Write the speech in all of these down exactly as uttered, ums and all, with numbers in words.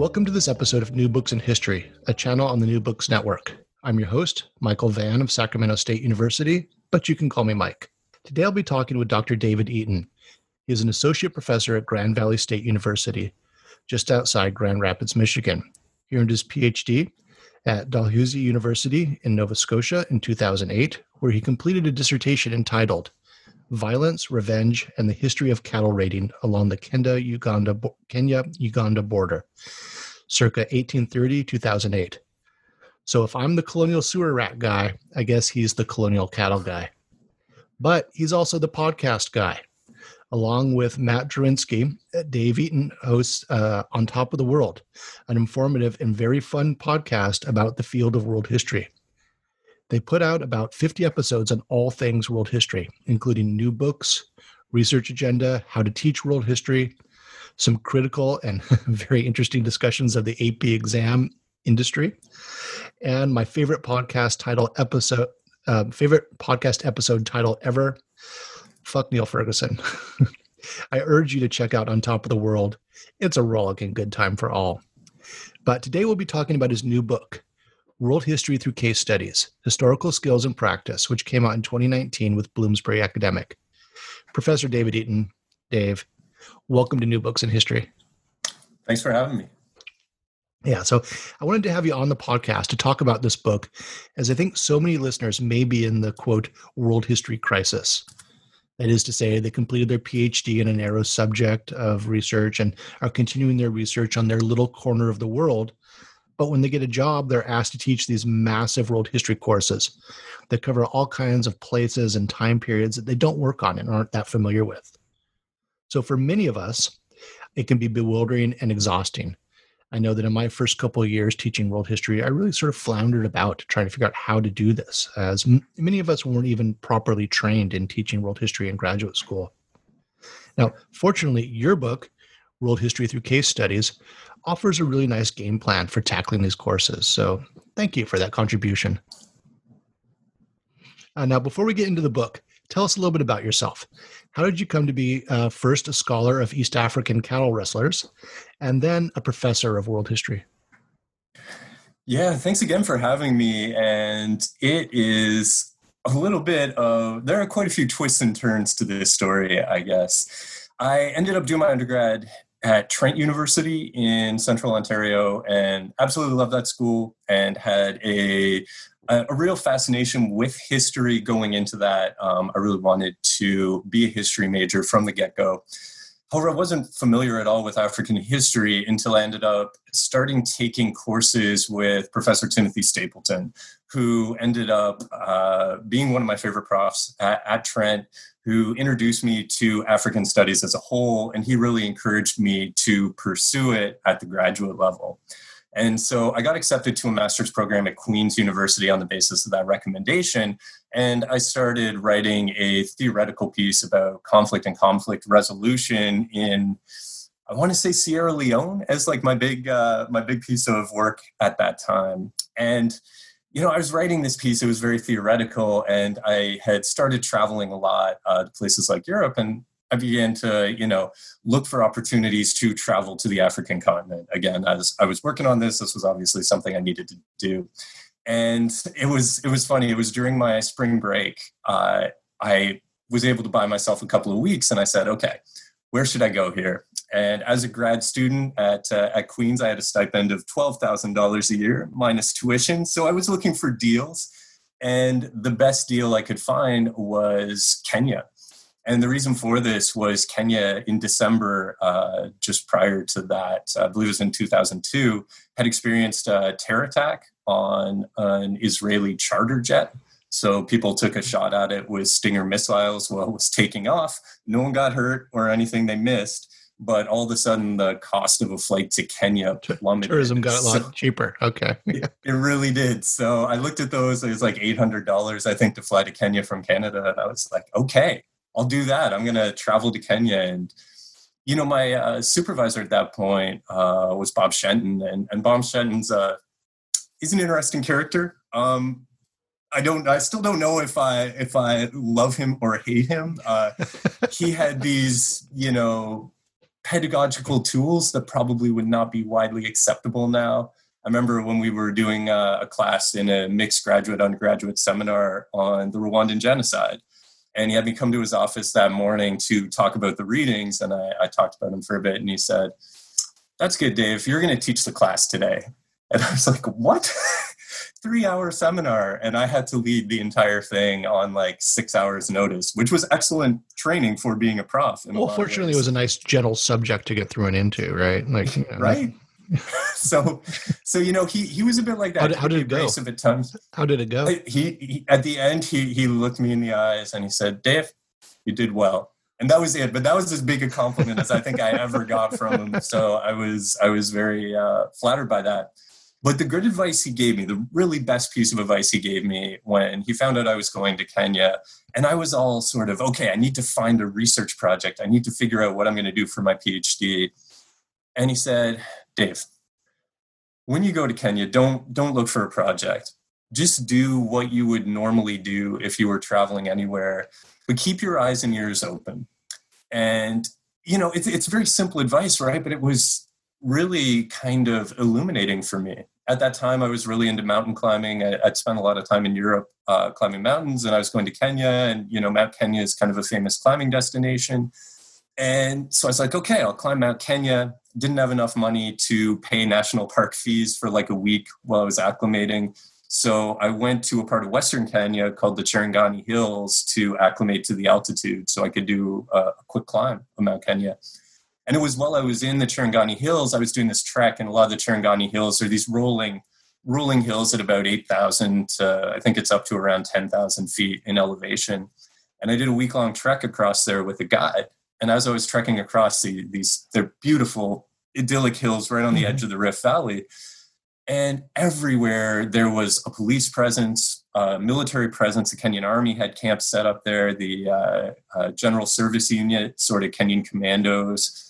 Welcome to this episode of New Books in History, a channel on the New Books Network. I'm your host, Michael Vann of Sacramento State University, but you can call me Mike. Today I'll be talking with Doctor David Eaton. He is an associate professor at Grand Valley State University, just outside Grand Rapids, Michigan. He earned his P H D at Dalhousie University in Nova Scotia in two thousand eight, where he completed a dissertation entitled Violence, Revenge, and the History of Cattle Raiding Along the Kenya-Uganda Border, circa eighteen thirty to two thousand eight. So if I'm the colonial sewer rat guy, I guess he's the colonial cattle guy. But he's also the podcast guy. Along with Matt Drinsky, Dave Eaton hosts uh, On Top of the World, an informative and very fun podcast about the field of world history. They put out about fifty episodes on all things world history, including new books, research agenda, how to teach world history, some critical and very interesting discussions of the A P exam industry, and my favorite podcast title episode, uh, favorite podcast episode title ever, Fuck Neil Ferguson. I urge you to check out On Top of the World. It's a rollicking good time for all. But today we'll be talking about his new book, World History Through Case Studies, Historical Skills and Practice, which came out in twenty nineteen with Bloomsbury Academic. Professor David Eaton, Dave, welcome to New Books in History. Thanks for having me. Yeah, so I wanted to have you on the podcast to talk about this book, as I think so many listeners may be in the, quote, world history crisis. That is to say, they completed their P H D in a narrow subject of research and are continuing their research on their little corner of the world. But when they get a job, they're asked to teach these massive world history courses that cover all kinds of places and time periods that they don't work on and aren't that familiar with. So for many of us, it can be bewildering and exhausting. I know that in my first couple of years teaching world history, I really sort of floundered about trying to figure out how to do this, as m- many of us weren't even properly trained in teaching world history in graduate school. Now, fortunately, your book, World History Through Case Studies, offers a really nice game plan for tackling these courses. So thank you for that contribution. Uh, now, before we get into the book, tell us a little bit about yourself. How did you come to be uh, first a scholar of East African cattle rustlers and then a professor of world history? Yeah, thanks again for having me. And it is a little bit of, there are quite a few twists and turns to this story, I guess. I ended up doing my undergrad at Trent University in central Ontario and absolutely loved that school and had a a, a real fascination with history going into that. Um, I really wanted to be a history major from the get-go. However, I wasn't familiar at all with African history until I ended up starting taking courses with Professor Timothy Stapleton, who ended up uh, being one of my favorite profs at, at Trent, who introduced me to African studies as a whole, and he really encouraged me to pursue it at the graduate level. And so I got accepted to a master's program at Queen's University on the basis of that recommendation, and I started writing a theoretical piece about conflict and conflict resolution in, I want to say Sierra Leone, as like my big uh, my big piece of work at that time. And you know, I was writing this piece, it was very theoretical, and I had started traveling a lot uh, to places like Europe, and I began to, you know, look for opportunities to travel to the African continent. Again, as I was working on this, this was obviously something I needed to do. And it was, it was funny, it was during my spring break, uh, I was able to buy myself a couple of weeks, and I said, okay, where should I go here? And as a grad student at uh, at Queen's, I had a stipend of twelve thousand dollars a year minus tuition. So I was looking for deals, and the best deal I could find was Kenya. And the reason for this was Kenya in December, uh, just prior to that, I believe it was in two thousand two, had experienced a terror attack on an Israeli charter jet So people took a shot at it with Stinger missiles while it was taking off. No one got hurt or anything they missed. But all of a sudden, the cost of a flight to Kenya plummeted. Tourism got a lot so, cheaper. Okay. Yeah. It, it really did. So I looked at those. It was like eight hundred dollars, I think, to fly to Kenya from Canada. And I was like, okay, I'll do that. I'm going to travel to Kenya. And, you know, my uh, supervisor at that point uh, was Bob Shenton. And, and Bob Shenton's uh, is an interesting character. Um, I don't. I still don't know if I if I love him or hate him. Uh, he had these, you know, pedagogical tools that probably would not be widely acceptable now. I remember when we were doing a, a class in a mixed graduate undergraduate seminar on the Rwandan genocide, and he had me come to his office that morning to talk about the readings, and I, I talked about him for a bit, and he said, "That's good, Dave. You're going to teach the class today." And I was like, "What?" Three-hour seminar, and I had to lead the entire thing on like six hours notice, which was excellent training for being a prof. Well, fortunately, it was a nice, gentle subject to get thrown into, right? Like, you know, right. so, so you know, he he was a bit like that. How did, how did it go? At times. How did it go? He, he at the end, he he looked me in the eyes and he said, "Dave, you did well." And that was it. But that was as big a compliment as I think I ever got from him. So I was I was very uh, flattered by that. But the good advice he gave me, the really best piece of advice he gave me when he found out I was going to Kenya, and I was all sort of, okay, I need to find a research project. I need to figure out what I'm going to do for my PhD. And he said, "Dave, when you go to Kenya, don't, don't look for a project. Just do what you would normally do if you were traveling anywhere, but keep your eyes and ears open." And, you know, it's, it's very simple advice, right? But it was really kind of illuminating for me. At that time, I was really into mountain climbing. I, I'd spent a lot of time in Europe uh, climbing mountains, and I was going to Kenya, and, you know, Mount Kenya is kind of a famous climbing destination. And so I was like, okay, I'll climb Mount Kenya. Didn't have enough money to pay national park fees for like a week while I was acclimating. So I went to a part of Western Kenya called the Cherangani Hills to acclimate to the altitude so I could do a, a quick climb of Mount Kenya. And it was while I was in the Cherangani Hills, I was doing this trek, and a lot of the Cherangani Hills are these rolling rolling hills at about eight thousand, uh, I think it's up to around ten thousand feet in elevation. And I did a week-long trek across there with a guide. And as I was trekking across the, these, they're beautiful, idyllic hills right on the edge of the Rift Valley. And everywhere there was a police presence, uh, military presence. The Kenyan army had camps set up there. The uh, uh, General Service Unit, sort of Kenyan commandos,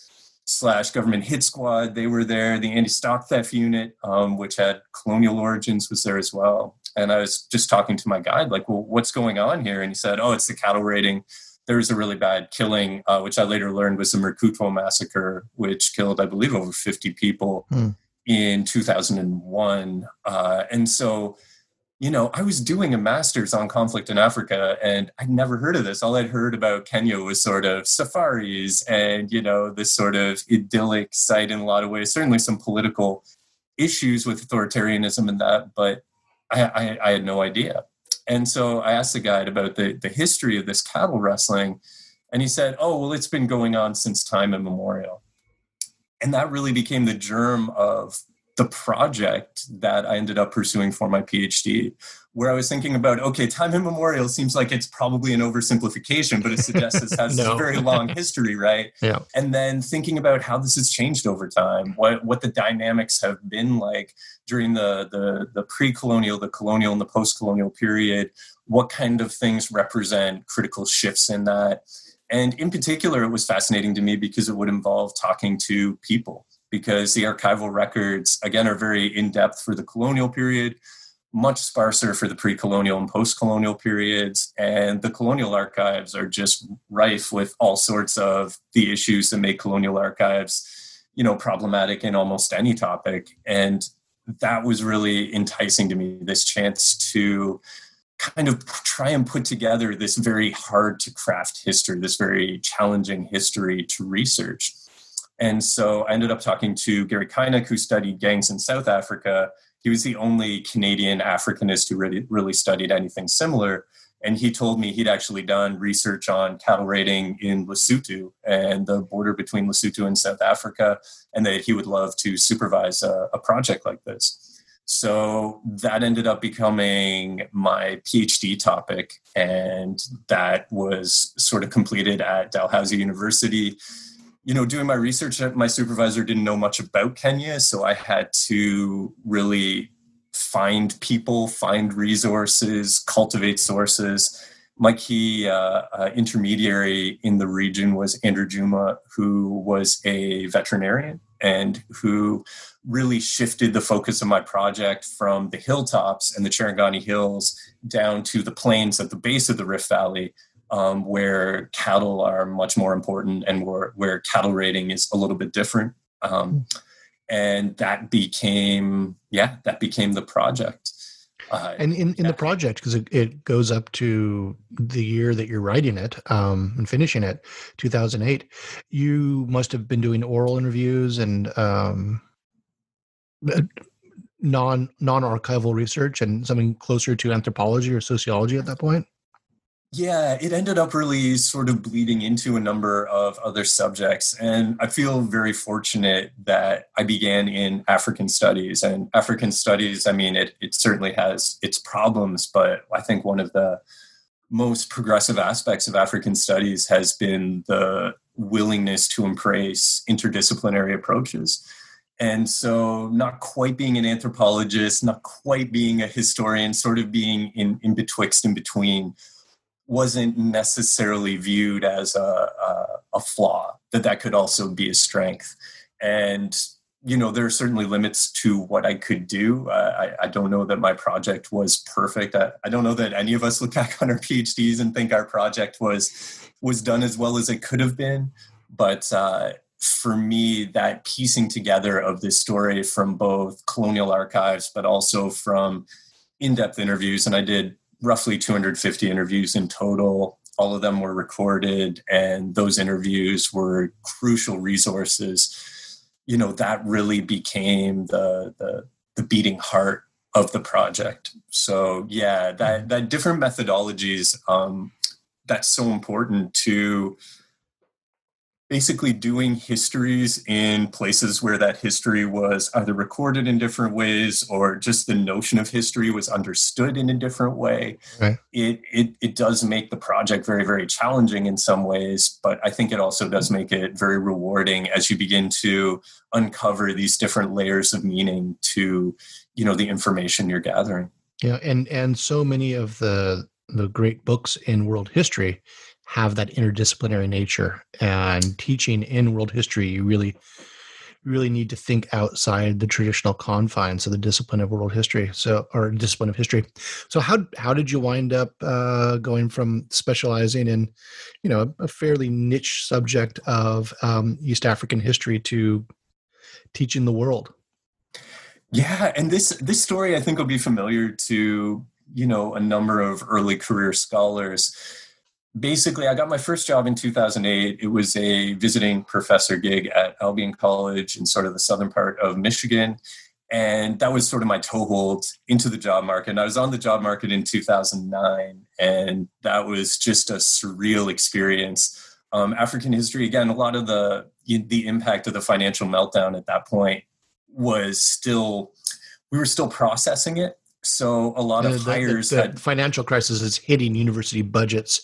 slash government hit squad, they were there. The anti-stock theft unit, um, which had colonial origins, was there as well. And I was just talking to my guide, like, well, what's going on here? And he said, oh, it's the cattle raiding. There was a really bad killing, uh, which I later learned was the Merkutwo massacre, which killed, I believe, over fifty people mm. in two thousand one. Uh, and so, you know, I was doing a master's on conflict in Africa, and I'd never heard of this. All I'd heard about Kenya was sort of safaris and, you know, this sort of idyllic site in a lot of ways, certainly some political issues with authoritarianism and that, but I, I, I had no idea. And so I asked the guide about the, the history of this cattle rustling, and he said, oh, well, it's been going on since time immemorial. And that really became the germ of the project that I ended up pursuing for my PhD, where I was thinking about, okay, time immemorial seems like it's probably an oversimplification, but it suggests this has no. a very long history, right? Yeah. And then thinking about how this has changed over time, what what the dynamics have been like during the the, the pre-colonial, the colonial, and the post-colonial period, what kind of things represent critical shifts in that. And in particular, it was fascinating to me because it would involve talking to people, because the archival records, again, are very in-depth for the colonial period, much sparser for the pre-colonial and post-colonial periods. And the colonial archives are just rife with all sorts of the issues that make colonial archives, you know, problematic in almost any topic. And that was really enticing to me, this chance to kind of try and put together this very hard to craft history, this very challenging history to research. And so I ended up talking to Gary Kynek, who studied gangs in South Africa. He was the only Canadian Africanist who really, really studied anything similar. And he told me he'd actually done research on cattle raiding in Lesotho and the border between Lesotho and South Africa, and that he would love to supervise a, a project like this. So that ended up becoming my PhD topic, and that was sort of completed at Dalhousie University. You know, doing my research, my supervisor didn't know much about Kenya, so I had to really find people, find resources, cultivate sources. My key uh, uh, intermediary in the region was Andrew Juma, who was a veterinarian and who really shifted the focus of my project from the hilltops and the Cherangani Hills down to the plains at the base of the Rift Valley, um, where cattle are much more important and where, where cattle raiding is a little bit different. Um, and that became, yeah, that became the project. Uh, and in, in yeah. the project, because it, it goes up to the year that you're writing it um, and finishing it, two thousand eight, you must have been doing oral interviews and um, non, non-archival research and something closer to anthropology or sociology at that point? Yeah, it ended up really sort of bleeding into a number of other subjects. And I feel very fortunate that I began in African studies. And African studies, I mean, it, it certainly has its problems, but I think one of the most progressive aspects of African studies has been the willingness to embrace interdisciplinary approaches. And so not quite being an anthropologist, not quite being a historian, sort of being in, in betwixt and between wasn't necessarily viewed as a, a, a flaw, that that could also be a strength. And, you know, there are certainly limits to what I could do. Uh, I, I don't know that my project was perfect. I, I don't know that any of us look back on our PhDs and think our project was, was done as well as it could have been. But uh, for me, that piecing together of this story from both colonial archives, but also from in-depth interviews, and I did roughly two hundred fifty interviews in total. All of them were recorded, and those interviews were crucial resources. You know, that really became the the, the beating heart of the project. So yeah, that, that different methodologies, um, that's so important to basically doing histories in places where that history was either recorded in different ways or just the notion of history was understood in a different way. Right. It, it it does make the project very, very challenging in some ways, but I think it also does make it very rewarding as you begin to uncover these different layers of meaning to, you know, the information you're gathering. Yeah, and and so many of the the great books in world history have that interdisciplinary nature, and teaching in world history, you really, really need to think outside the traditional confines of the discipline of world history. So, or discipline of history. So how, how did you wind up uh, going from specializing in, you know, a fairly niche subject of um, East African history to teaching the world? Yeah. And this, this story I think will be familiar to, you know, a number of early career scholars. Basically, I got my first job in two thousand eight. It was a visiting professor gig at Albion College in sort of the southern part of Michigan. And that was sort of my toehold into the job market. And I was on the job market in two thousand nine, and that was just a surreal experience. Um, African history, again, a lot of the, the impact of the financial meltdown at that point was still, we were still processing it. So a lot the, of hires... The, the, the had, financial crisis is hitting university budgets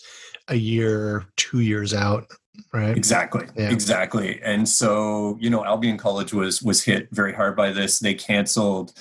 a year, two years out, right? Exactly, yeah. exactly. And so, you know, Albion College was was hit very hard by this. They canceled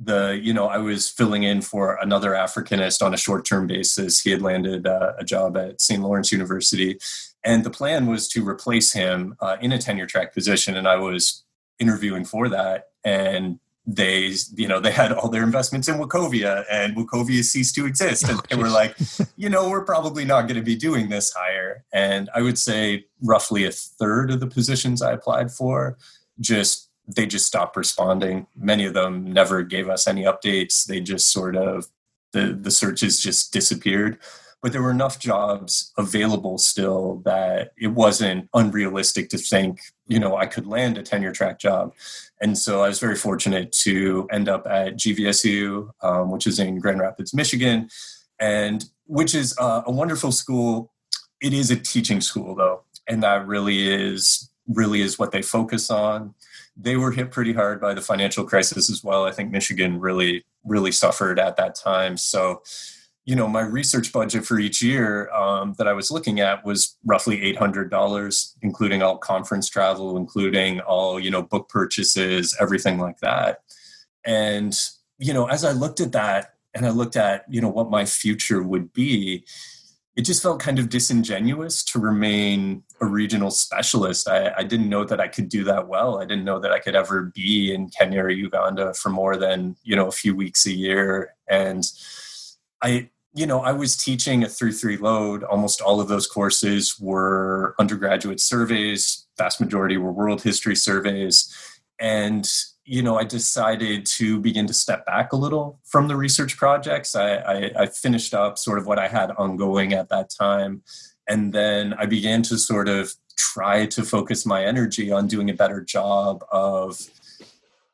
the, you know, I was filling in for another Africanist on a short-term basis. He had landed uh, a job at Saint Lawrence University. And the plan was to replace him uh, in a tenure track position. And I was interviewing for that. And they, you know, they had all their investments in Wachovia, and Wachovia ceased to exist. And they were like, you know, we're probably not going to be doing this hire. And I would say roughly a third of the positions I applied for, just, they just stopped responding. Many of them never gave us any updates. They just sort of, the, the searches just disappeared. But there were enough jobs available still that it wasn't unrealistic to think, you know, I could land a tenure track job. And so I was very fortunate to end up at G V S U, um, which is in Grand Rapids, Michigan, and which is uh, a wonderful school. It is a teaching school, though, and that really is really is what they focus on. They were hit pretty hard by the financial crisis as well. I think Michigan really, really suffered at that time. So, you know, my research budget for each year um, that I was looking at was roughly eight hundred dollars, including all conference travel, including all, you know, book purchases, everything like that. And, you know, as I looked at that and I looked at, you know, what my future would be, it just felt kind of disingenuous to remain a regional specialist. I, I didn't know that I could do that well. I didn't know that I could ever be in Kenya or Uganda for more than, you know, a few weeks a year. And I, you know, I was teaching a three three load. Almost all of those courses were undergraduate surveys. Vast majority were world history surveys. And, you know, I decided to begin to step back a little from the research projects. I, I, I finished up sort of what I had ongoing at that time. And then I began to sort of try to focus my energy on doing a better job of,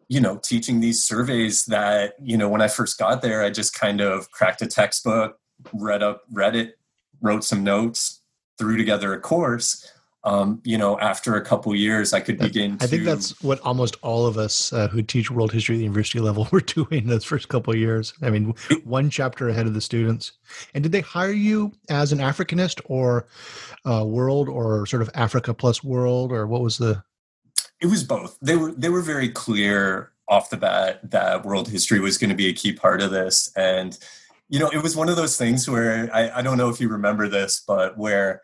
you know, teaching these surveys that, you know, when I first got there, I just kind of cracked a textbook, read up, read it, wrote some notes, threw together a course. Um, you know, after a couple years, I could begin to... I think that's what almost all of us uh, who teach world history at the university level were doing those first couple of years. I mean, one chapter ahead of the students. And did they hire you as an Africanist or uh, world or sort of Africa plus world, or what was the... It was both. They were they were very clear off the bat that world history was going to be a key part of this. And, you know, it was one of those things where, I, I don't know if you remember this, but where...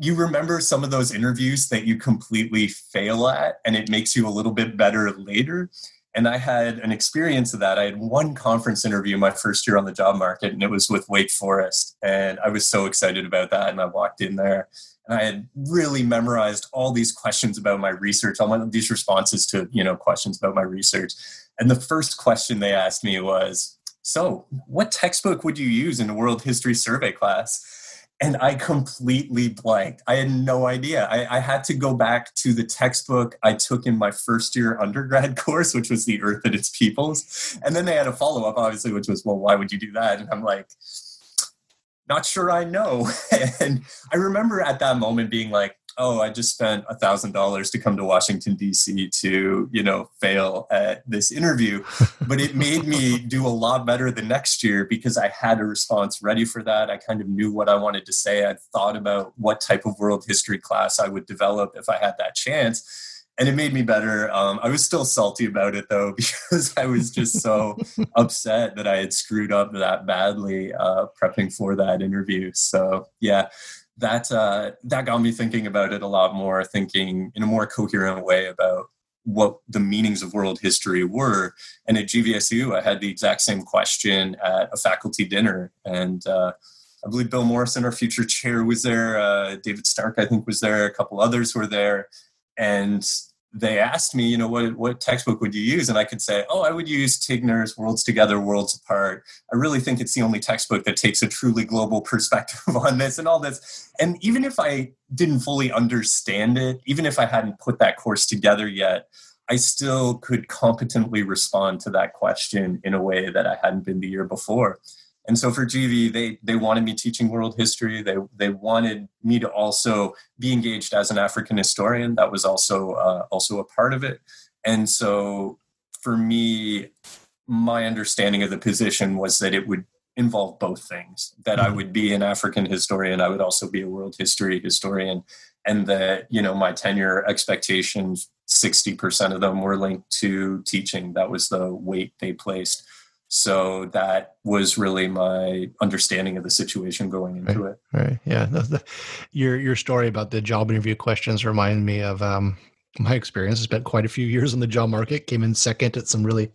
you remember some of those interviews that you completely fail at, and it makes you a little bit better later. And I had an experience of that. I had one conference interview my first year on the job market, and it was with Wake Forest. And I was so excited about that. And I walked in there and I had really memorized all these questions about my research, all my, these responses to, you know, questions about my research. And the first question they asked me was, "So what textbook would you use in a world history survey class?" And I completely blanked. I had no idea. I, I had to go back to the textbook I took in my first year undergrad course, which was The Earth and Its Peoples. And then they had a follow-up, obviously, which was, well, why would you do that? And I'm like, not sure I know. And I remember at that moment being like, oh, I just spent one thousand dollars to come to Washington, D C to, you know, fail at this interview. But it made me do a lot better the next year because I had a response ready for that. I kind of knew what I wanted to say. I'd thought about what type of world history class I would develop if I had that chance. And it made me better. Um, I was still salty about it, though, because I was just so upset that I had screwed up that badly uh, prepping for that interview. So, yeah. That uh, that got me thinking about it a lot more, thinking in a more coherent way about what the meanings of world history were. And at G V S U, I had the exact same question at a faculty dinner. And uh, I believe Bill Morrison, our future chair, was there. Uh, David Stark, I think, was there. A couple others were there. And they asked me, you know, what, what textbook would you use? And I could say, oh, I would use Tigner's Worlds Together, Worlds Apart. I really think it's the only textbook that takes a truly global perspective on this and all this. And even if I didn't fully understand it, even if I hadn't put that course together yet, I still could competently respond to that question in a way that I hadn't been the year before. And so for G V, they they wanted me teaching world history. They they wanted me to also be engaged as an African historian. That was also uh, also a part of it. And so for me, my understanding of the position was that it would involve both things, that I would be an African historian. I would also be a world history historian. And that, you know, my tenure expectations, sixty percent of them were linked to teaching. That was the weight they placed. So that was really my understanding of the situation going into right, it. Right. Yeah. The, the, your your story about the job interview questions reminded me of um, my experience. I spent quite a few years on the job market, came in second at some really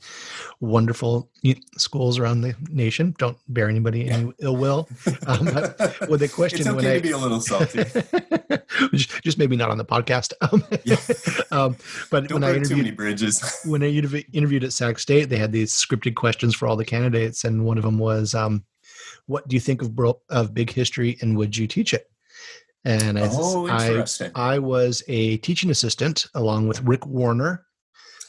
wonderful schools around the nation. Don't bear anybody any yeah. ill will. Um, but well, the question it's okay when to I, be a little salty. Just maybe not on the podcast. Um, yeah. um, but Don't when I interviewed, too many bridges. when I interviewed at Sac State, they had these scripted questions for all the candidates. And one of them was, um, what do you think of, of big history and would you teach it? And I, oh, I, I was a teaching assistant along with Rick Warner,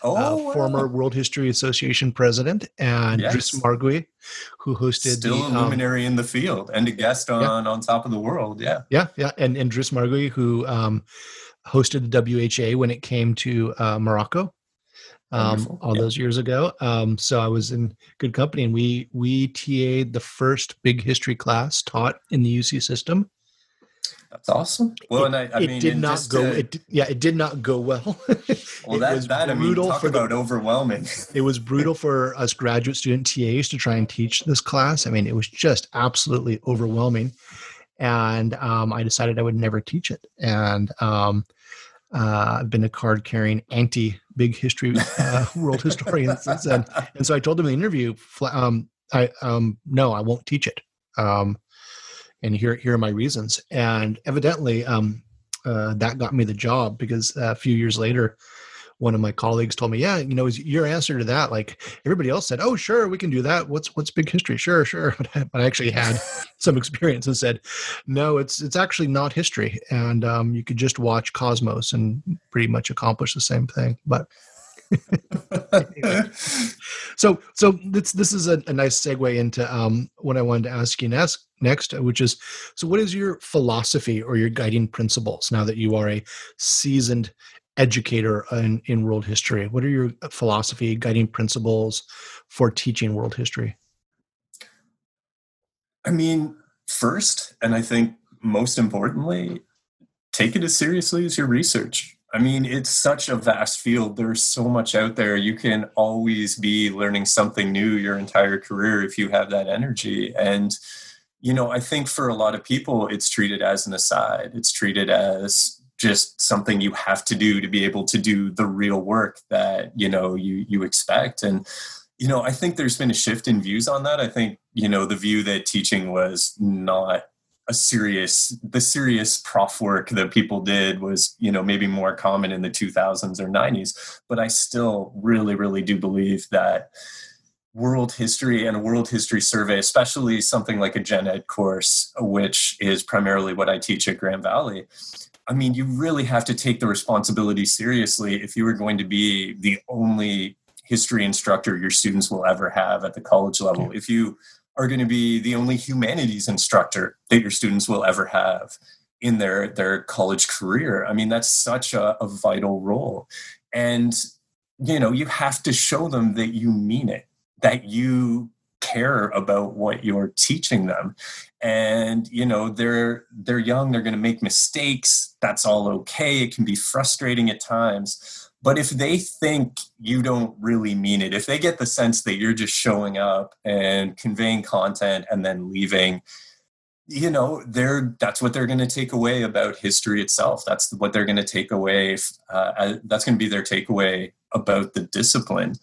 oh, uh, wow. former World History Association president, and yes. Dris Margui, who hosted Still the, a luminary um, in the field and a guest on yeah. On Top of the World. Yeah. Yeah. Yeah. And, and Dris Margui, who um, hosted the W H A when it came to uh, Morocco um, all yeah. those years ago. Um, so I was in good company, and we we T A'd the first big history class taught in the U C system. That's awesome. Well, it, and I, I it mean, did not go. To, it, yeah, it did not go well. Well, that's that. I mean, talk about the, overwhelming. It was brutal for us graduate student T As to try and teach this class. I mean, it was just absolutely overwhelming, and um, I decided I would never teach it. And um, uh, I've been a card-carrying anti-big history uh, world historian since then. And so I told them in the interview, um, I um, no, I won't teach it. Um, And here, here are my reasons. And evidently, um, uh, that got me the job, because a few years later, one of my colleagues told me, "Yeah, you know, is your answer to that? Like everybody else said, oh, sure, we can do that. What's what's big history? Sure, sure." But I actually had some experience and said, "No, it's it's actually not history, and um, you could just watch Cosmos and pretty much accomplish the same thing." But anyway. So, so this this is a, a nice segue into um, what I wanted to ask you next, next, which is, so what is your philosophy or your guiding principles now that you are a seasoned educator in, in world history? What are your philosophy, guiding principles for teaching world history? I mean, first, and I think most importantly, take it as seriously as your research. I mean, it's such a vast field. There's so much out there. You can always be learning something new your entire career if you have that energy. And, you know, I think for a lot of people, it's treated as an aside. It's treated as just something you have to do to be able to do the real work that, you know, you, you expect. And, you know, I think there's been a shift in views on that. I think, you know, the view that teaching was not A serious, the serious prof work that people did was, you know, maybe more common in the two thousands or nineties. But I still really, really do believe that world history and a world history survey, especially something like a gen ed course, which is primarily what I teach at Grand Valley. I mean, you really have to take the responsibility seriously if you are going to be the only history instructor your students will ever have at the college level. Yeah. If you are going to be the only humanities instructor that your students will ever have in their, their college career. I mean, that's such a, a vital role. And, you know, you have to show them that you mean it, that you care about what you're teaching them. And, you know, they're, they're young, they're going to make mistakes. That's all okay. It can be frustrating at times. But if they think you don't really mean it, if they get the sense that you're just showing up and conveying content and then leaving, you know, they're that's what they're going to take away about history itself. That's what they're going to take away. Uh, that's going to be their takeaway about the discipline.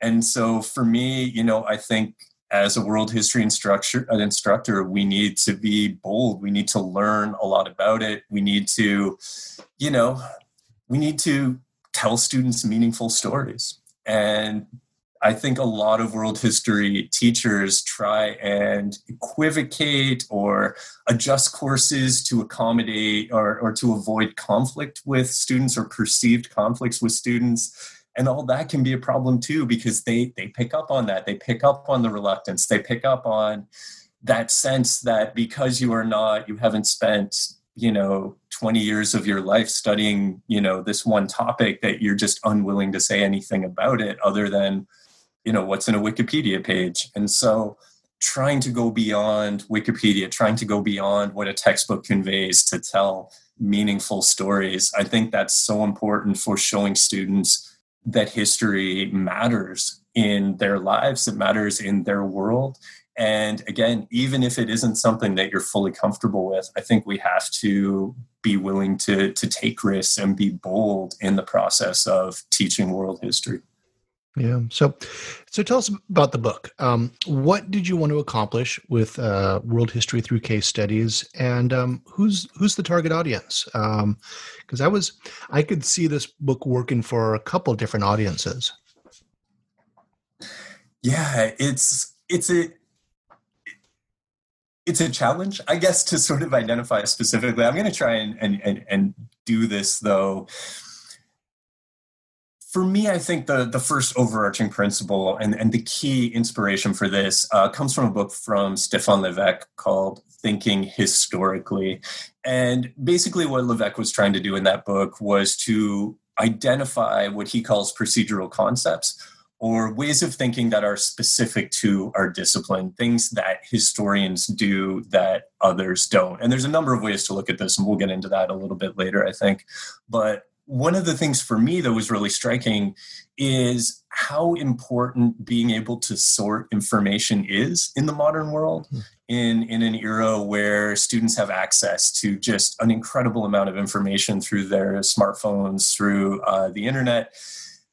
And so for me, you know, I think as a world history instructor, an instructor, we need to be bold. We need to learn a lot about it. We need to, you know, we need to tell students meaningful stories. And I think a lot of world history teachers try and equivocate or adjust courses to accommodate or, or to avoid conflict with students or perceived conflicts with students. And all that can be a problem too, because they, they pick up on that. They pick up on the reluctance. They pick up on that sense that because you are not, you haven't spent, you know, twenty years of your life studying, you know, this one topic, that you're just unwilling to say anything about it other than, you know, what's in a Wikipedia page. And so trying to go beyond Wikipedia, trying to go beyond what a textbook conveys to tell meaningful stories. I think that's so important for showing students that history matters in their lives. It matters in their world. And again, even if it isn't something that you're fully comfortable with, I think we have to be willing to, to take risks and be bold in the process of teaching world history. Yeah. So, so tell us about the book. Um, what did you want to accomplish with uh, world history through case studies, and um, who's who's the target audience? Because um, I was, I could see this book working for a couple different audiences. Yeah, it's it's a. It's a challenge, I guess, to sort of identify specifically. I'm going to try and, and, and, and do this, though. For me, I think the, the first overarching principle and, and the key inspiration for this uh, comes from a book from Stéphane Lévesque called Thinking Historically. And basically what Levesque was trying to do in that book was to identify what he calls procedural concepts, or ways of thinking that are specific to our discipline, things that historians do that others don't. And there's a number of ways to look at this, and we'll get into that a little bit later, I think. But one of the things for me that was really striking is how important being able to sort information is in the modern world, mm-hmm. in, in an era where students have access to just an incredible amount of information through their smartphones, through uh, the internet,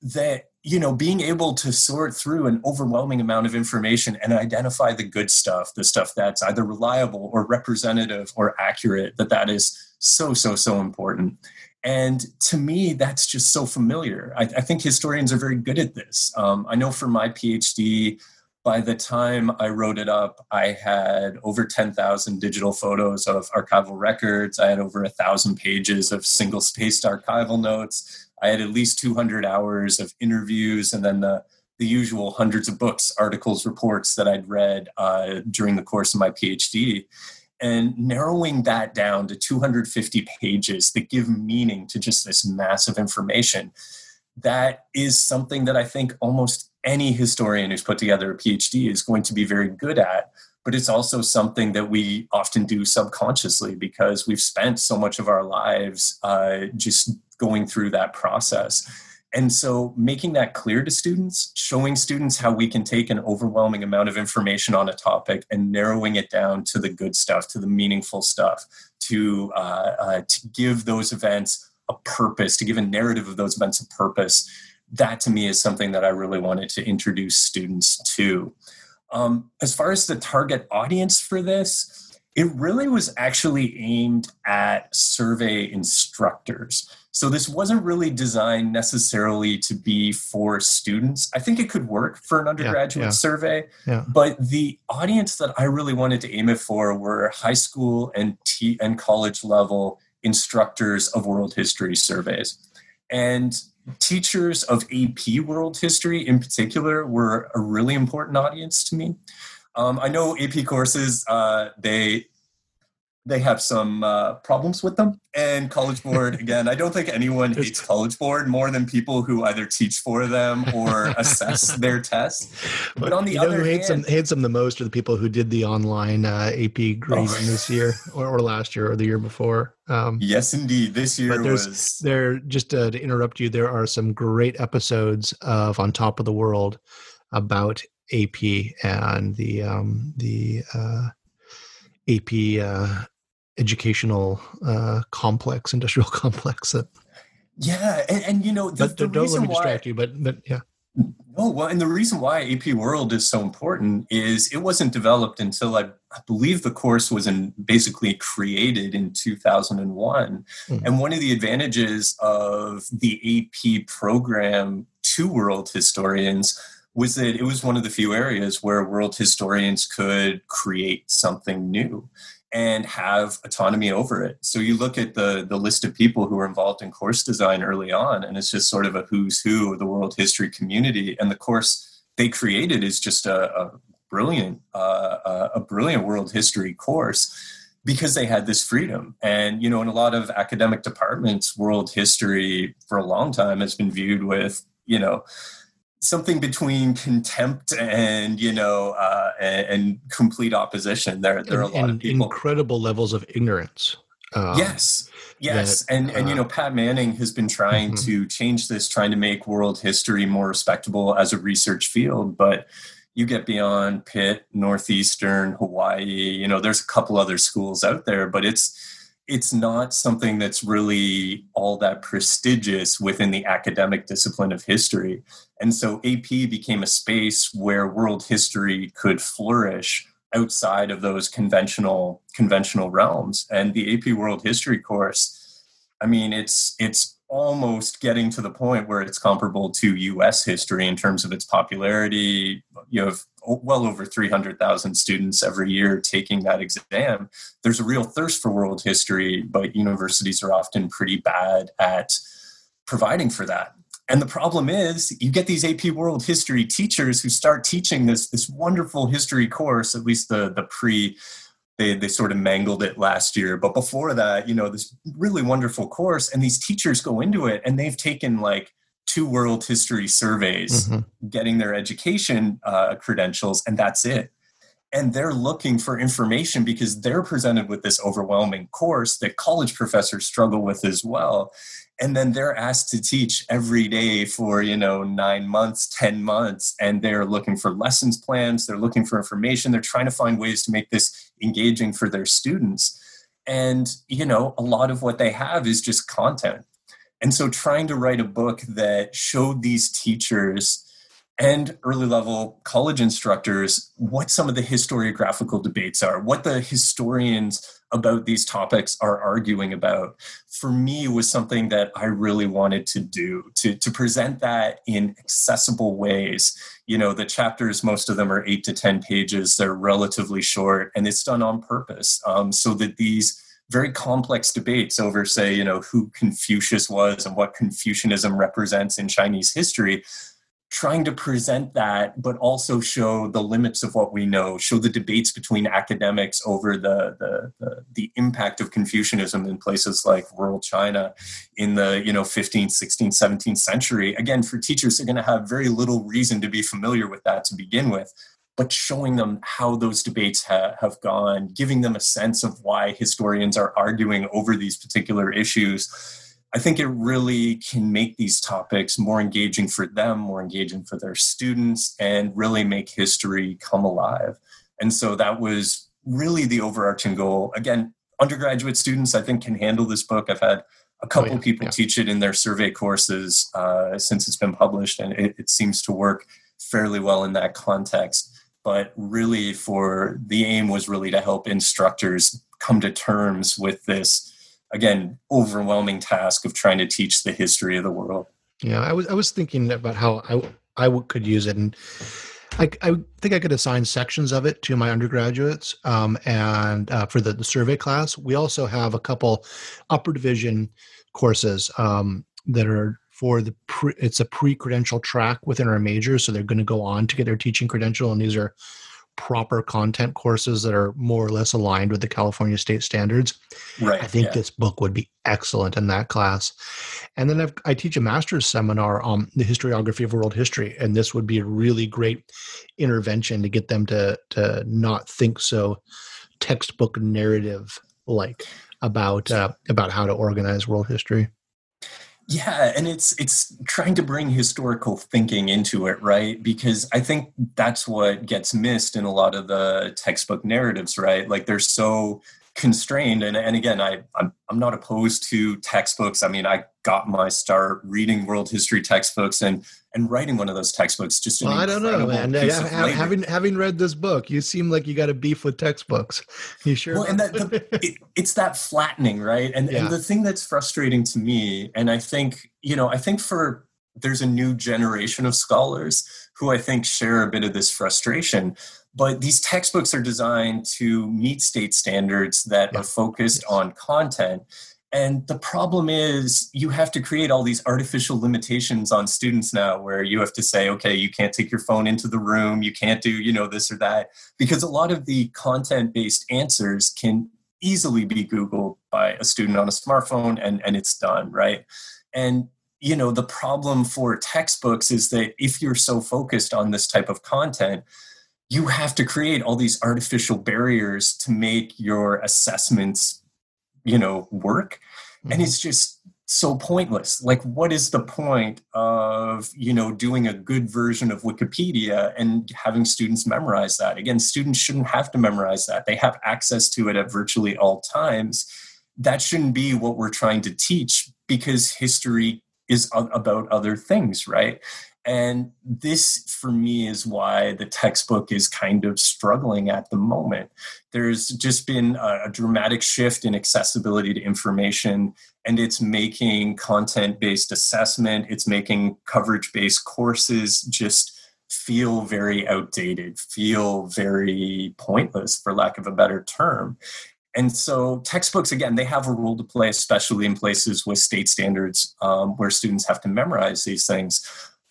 that, you know, being able to sort through an overwhelming amount of information and identify the good stuff, the stuff that's either reliable or representative or accurate, that that is so, so, so important. And to me, that's just so familiar. I, I think historians are very good at this. Um, I know for my PhD, by the time I wrote it up, I had over ten thousand digital photos of archival records. I had over one thousand pages of single-spaced archival notes. I had at least two hundred hours of interviews, and then the, the usual hundreds of books, articles, reports that I'd read uh, during the course of my PhD. And narrowing that down to two hundred fifty pages that give meaning to just this massive information, that is something that I think almost any historian who's put together a PhD is going to be very good at. But it's also something that we often do subconsciously because we've spent so much of our lives uh, just going through that process. And so making that clear to students, showing students how we can take an overwhelming amount of information on a topic and narrowing it down to the good stuff, to the meaningful stuff, to uh, uh, to give those events a purpose, to give a narrative of those events a purpose, that to me is something that I really wanted to introduce students to. Um, as far as the target audience for this, it really was actually aimed at survey instructors. So this wasn't really designed necessarily to be for students. I think it could work for an undergraduate yeah, yeah, survey, yeah. But the audience that I really wanted to aim it for were high school and t- and college level instructors of world history surveys. And teachers of A P World History in particular were a really important audience to me. Um, I know A P courses, uh, they... They have some uh, problems with them. And College Board, again, I don't think anyone hates College Board more than people who either teach for them or assess their tests. But, but on the you know other who hates hand, them, hates them the most are the people who did the online uh, A P grading oh. this year, or, or last year, or the year before. Um, yes, indeed. This year was. There, just uh, to interrupt you, there are some great episodes of On Top of the World about A P and the um, the uh, A P. Uh, educational uh, complex, industrial complex. That, yeah, and, and you know, the, but the don't let me distract why, you, but, but yeah. Oh, well, and the reason why A P World is so important is it wasn't developed until I, I believe the course was in, basically created in two thousand one. Mm-hmm. And one of the advantages of the A P program to world historians was that it was one of the few areas where world historians could create something new and have autonomy over it. So you look at the, the list of people who were involved in course design early on, and it's just sort of a who's who of the world history community. And the course they created is just a, a brilliant, uh, a brilliant world history course because they had this freedom. And, you know, in a lot of academic departments, world history for a long time has been viewed with, you know, something between contempt and, you know, uh, and, and complete opposition. There, there are a lot and, and of people. Incredible levels of ignorance. Um, yes, yes. That, and, and, uh, you know, Pat Manning has been trying mm-hmm. to change this, trying to make world history more respectable as a research field. But you get beyond Pitt, Northeastern, Hawaii, you know, there's a couple other schools out there, but it's, it's not something that's really all that prestigious within the academic discipline of history. And so A P became a space where world history could flourish outside of those conventional conventional realms. And the A P World History course, I mean, it's it's almost getting to the point where it's comparable to U S history in terms of its popularity. You have well over three hundred thousand students every year taking that exam. There's a real thirst for world history, but universities are often pretty bad at providing for that. And the problem is you get these A P World History teachers who start teaching this, this wonderful history course, at least the, the pre They they sort of mangled it last year. But before that, you know, this really wonderful course, and these teachers go into it and they've taken like two world history surveys, mm-hmm. getting their education uh, credentials, and that's it. And they're looking for information because they're presented with this overwhelming course that college professors struggle with as well. And then they're asked to teach every day for, you know, nine months, ten months, and they're looking for lessons plans. They're looking for information. They're trying to find ways to make this engaging for their students. And, you know, a lot of what they have is just content. And so trying to write a book that showed these teachers and early level college instructors what some of the historiographical debates are, what the historians about these topics are arguing about, for me was something that I really wanted to do, to, to present that in accessible ways. You know, the chapters, most of them are eight to ten pages. They're relatively short, and it's done on purpose um, so that these very complex debates over, say, you know, who Confucius was and what Confucianism represents in Chinese history, trying to present that, but also show the limits of what we know, show the debates between academics over the, the, the, the impact of Confucianism in places like rural China in the, you know, fifteenth, sixteenth, seventeenth century. Again, for teachers, they're going to have very little reason to be familiar with that to begin with, but showing them how those debates ha- have gone, giving them a sense of why historians are arguing over these particular issues. I think it really can make these topics more engaging for them, more engaging for their students, and really make history come alive. And so that was really the overarching goal. Again, undergraduate students, I think, can handle this book. I've had a couple oh, yeah, people yeah. teach it in their survey courses uh, since it's been published, and it, it seems to work fairly well in that context. But really, for the aim was really to help instructors come to terms with this, again, overwhelming task of trying to teach the history of the world. Yeah, I was I was thinking about how I, I could use it. And I, I think I could assign sections of it to my undergraduates um, and uh, for the, the survey class. We also have a couple upper division courses um, that are for the pre, it's a pre-credential track within our major. So they're going to go on to get their teaching credential. And these are proper content courses that are more or less aligned with the California state standards. Right, I think yeah. this book would be excellent in that class. And then I've, I teach a master's seminar on the historiography of world history, and this would be a really great intervention to get them to to not think so textbook narrative like about uh, about how to organize world history. Yeah, and it's it's trying to bring historical thinking into it, right? Because I think that's what gets missed in a lot of the textbook narratives, right? Like they're so constrained. And, and again, I, I'm, I'm not opposed to textbooks. I mean, I got my start reading world history textbooks and, and writing one of those textbooks. Just well, I don't know, man. Yeah, having having read this book, you seem like you got a beef with textbooks. You sure? Well, and that, the, it, it's that flattening, right? And yeah. and the thing that's frustrating to me, and I think you know, I think for there's a new generation of scholars who I think share a bit of this frustration. But these textbooks are designed to meet state standards that yeah. are focused yes. on content. And the problem is you have to create all these artificial limitations on students now where you have to say, okay, you can't take your phone into the room. You can't do, you know, this or that, because a lot of the content-based answers can easily be Googled by a student on a smartphone and, and it's done, right? And you know, the problem for textbooks is that if you're so focused on this type of content, you have to create all these artificial barriers to make your assessments, you know, work. Mm-hmm. And it's just so pointless. Like, what is the point of, you know, doing a good version of Wikipedia and having students memorize that? Again, students shouldn't have to memorize that. They have access to it at virtually all times. That shouldn't be what we're trying to teach because history is about other things, right? And this, for me, is why the textbook is kind of struggling at the moment. There's just been a, a dramatic shift in accessibility to information, and it's making content-based assessment, it's making coverage-based courses just feel very outdated, feel very pointless, for lack of a better term. And so textbooks, again, they have a role to play, especially in places with state standards um, where students have to memorize these things.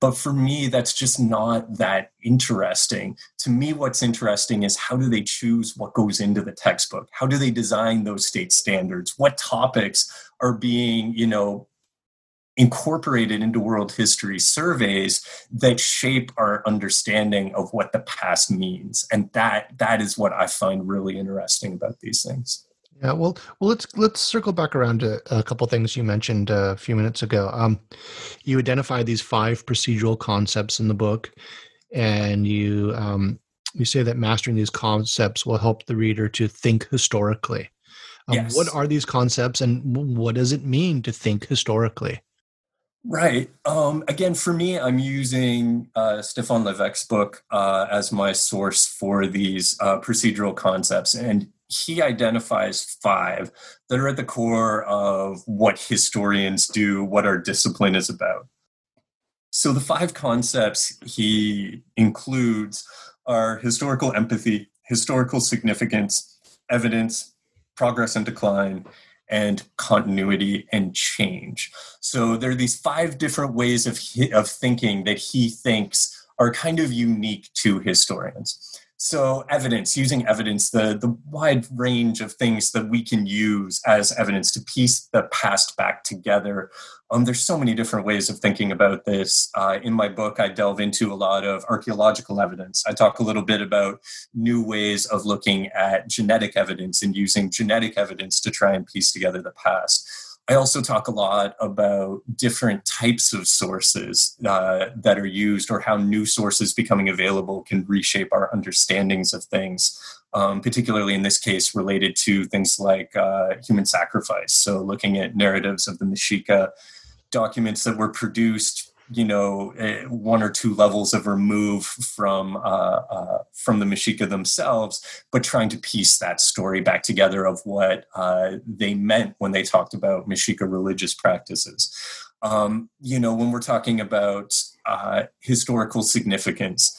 But for me, that's just not that interesting. To me, what's interesting is how do they choose what goes into the textbook? How do they design those state standards? What topics are being, you know, incorporated into world history surveys that shape our understanding of what the past means? And that that is what I find really interesting about these things. Yeah, well, well, let's let's circle back around to a couple of things you mentioned a few minutes ago. Um, you identified these five procedural concepts in the book, and you um, you say that mastering these concepts will help the reader to think historically. Um, yes. What are these concepts, and what does it mean to think historically? Right. Um, again, for me, I'm using uh, Stéphane Lévesque's book uh, as my source for these uh, procedural concepts, and he identifies five that are at the core of what historians do, what our discipline is about. So the five concepts he includes are historical empathy, historical significance, evidence, progress and decline, and continuity and change. So there are these five different ways of, of thinking that he thinks are kind of unique to historians. So evidence, using evidence, the, the wide range of things that we can use as evidence to piece the past back together. Um, there's so many different ways of thinking about this. Uh, in my book, I delve into a lot of archaeological evidence. I talk a little bit about new ways of looking at genetic evidence and using genetic evidence to try and piece together the past. I also talk a lot about different types of sources uh, that are used, or how new sources becoming available can reshape our understandings of things, um, particularly in this case related to things like uh, human sacrifice. So looking at narratives of the Mexica, documents that were produced, you know, one or two levels of remove from, uh, uh, from the Mexica themselves, but trying to piece that story back together of what uh, they meant when they talked about Mexica religious practices. Um, you know, when we're talking about uh, historical significance,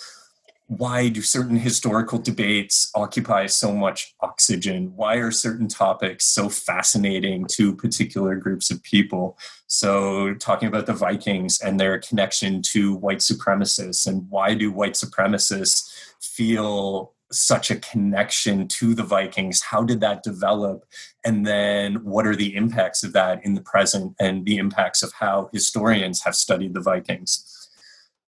why do certain historical debates occupy so much oxygen? Why are certain topics so fascinating to particular groups of people? So talking about the Vikings and their connection to white supremacists, and why do white supremacists feel such a connection to the Vikings? How did that develop? And then what are the impacts of that in the present, and the impacts of how historians have studied the Vikings?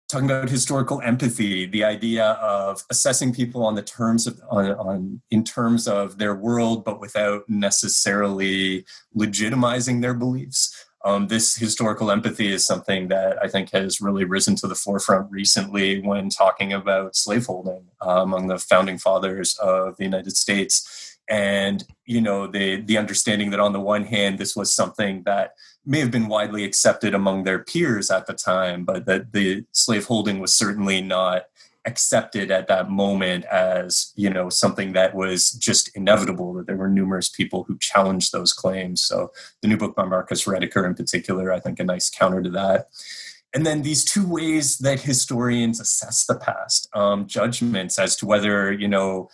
Talking about historical empathy, the idea of assessing people on the terms of on, on in terms of their world, but without necessarily legitimizing their beliefs. Um, this historical empathy is something that I think has really risen to the forefront recently when talking about slaveholding uh, among the founding fathers of the United States. And, you know, the the understanding that on the one hand, this was something that may have been widely accepted among their peers at the time, but that the slaveholding was certainly not accepted at that moment as, you know, something that was just inevitable, that there were numerous people who challenged those claims. So the new book by Marcus Rediker in particular, I think a nice counter to that. And then these two ways that historians assess the past, um, judgments as to whether, you know,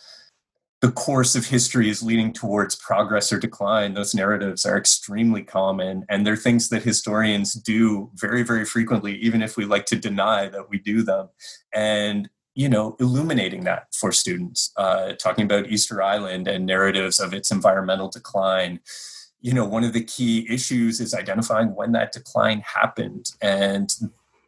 the course of history is leading towards progress or decline. Those narratives are extremely common, and they're things that historians do very, very frequently, even if we like to deny that we do them. And, you know, illuminating that for students, uh, talking about Easter Island and narratives of its environmental decline. You know, one of the key issues is identifying when that decline happened, and,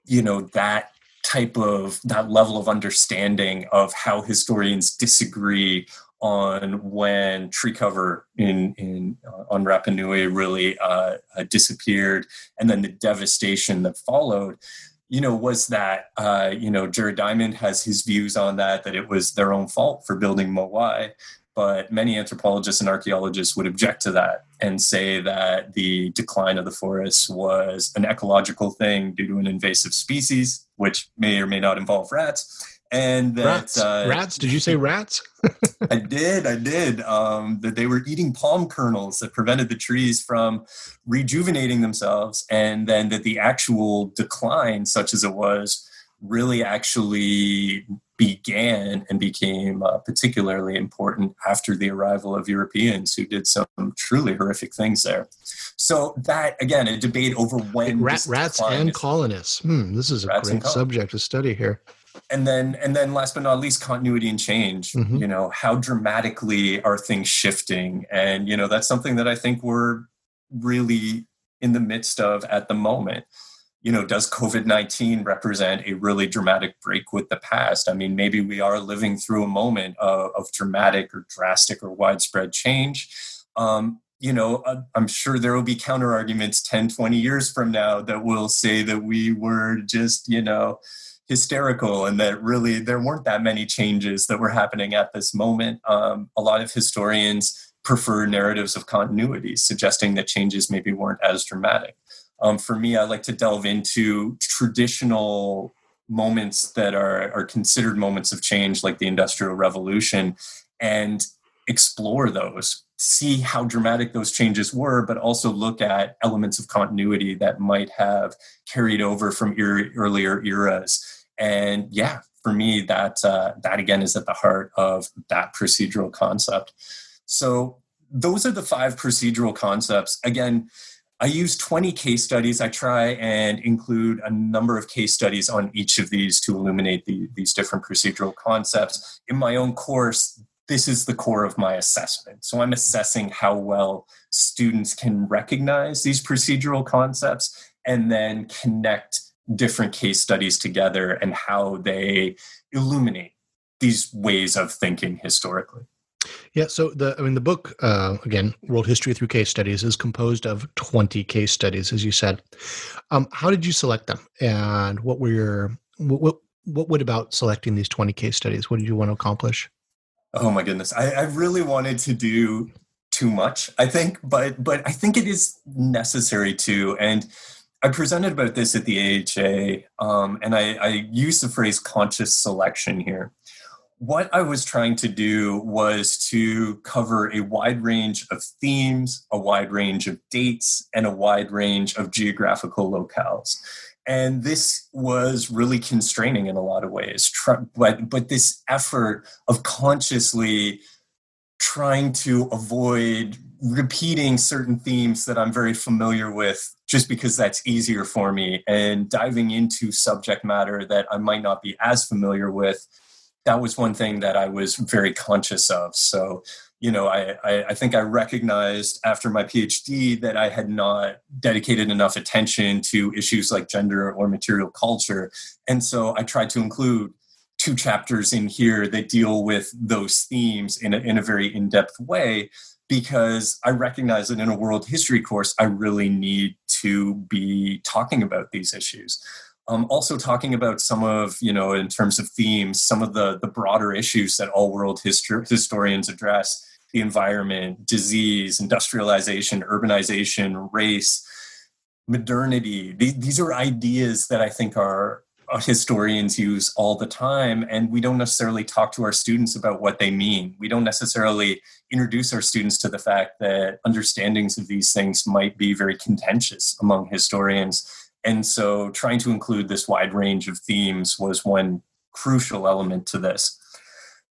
you know, that type of, that level of understanding of how historians disagree on when tree cover in, in uh, on Rapa Nui really uh, uh, disappeared, and then the devastation that followed, you know, was that, uh, you know, Jared Diamond has his views on that, that it was their own fault for building Moai, but many anthropologists and archaeologists would object to that and say that the decline of the forests was an ecological thing due to an invasive species, which may or may not involve rats. And that rats. Uh, rats? Did you say rats? I did. I did. Um, that they were eating palm kernels that prevented the trees from rejuvenating themselves, and then that the actual decline, such as it was, really actually began and became uh, particularly important after the arrival of Europeans who did some truly horrific things there. So that, again, a debate over when... Rat, rats and colonists. Hmm, this is a rats great subject to study here. And then, and then last but not least, continuity and change. Mm-hmm. You know, how dramatically are things shifting? And, you know, that's something that I think we're really in the midst of at the moment. You know, does COVID nineteen represent a really dramatic break with the past? I mean, maybe we are living through a moment of, of dramatic or drastic or widespread change. Um, you know, I'm sure there will be counterarguments ten, twenty years from now that will say that we were just, you know, hysterical and that really there weren't that many changes that were happening at this moment. Um, a lot of historians prefer narratives of continuity, suggesting that changes maybe weren't as dramatic. Um, for me, I like to delve into traditional moments that are, are considered moments of change, like the Industrial Revolution, and explore those, see how dramatic those changes were, but also look at elements of continuity that might have carried over from er- earlier eras. And yeah, for me, that uh, that again is at the heart of that procedural concept. So those are the five procedural concepts. Again, I use twenty case studies. I try and include a number of case studies on each of these to illuminate the, these different procedural concepts. In my own course, this is the core of my assessment. So I'm assessing how well students can recognize these procedural concepts and then connect different case studies together and how they illuminate these ways of thinking historically. Yeah, so the I mean the book uh, again, World History Through Case Studies, is composed of twenty case studies, as you said. Um, how did you select them, and what were your what what what, what about selecting these twenty case studies? What did you want to accomplish? Oh my goodness, I, I really wanted to do too much, I think, but but I think it is necessary to. And I presented about this at the A H A, um, and I, I used the phrase conscious selection here. What I was trying to do was to cover a wide range of themes, a wide range of dates, and a wide range of geographical locales. And this was really constraining in a lot of ways. But, but this effort of consciously trying to avoid repeating certain themes that I'm very familiar with just because that's easier for me, and diving into subject matter that I might not be as familiar with, that was one thing that I was very conscious of. So, you know, I, I, I think I recognized after my PhD that I had not dedicated enough attention to issues like gender or material culture. And so I tried to include two chapters in here that deal with those themes in a, in a very in-depth way, because I recognize that in a world history course, I really need to be talking about these issues. Um, also talking about some of, you know, in terms of themes, some of the, the broader issues that all world histor- historians address, the environment, disease, industrialization, urbanization, race, modernity. These, these are ideas that I think our uh, historians use all the time, and we don't necessarily talk to our students about what they mean. We don't necessarily introduce our students to the fact that understandings of these things might be very contentious among historians. And so trying to include this wide range of themes was one crucial element to this.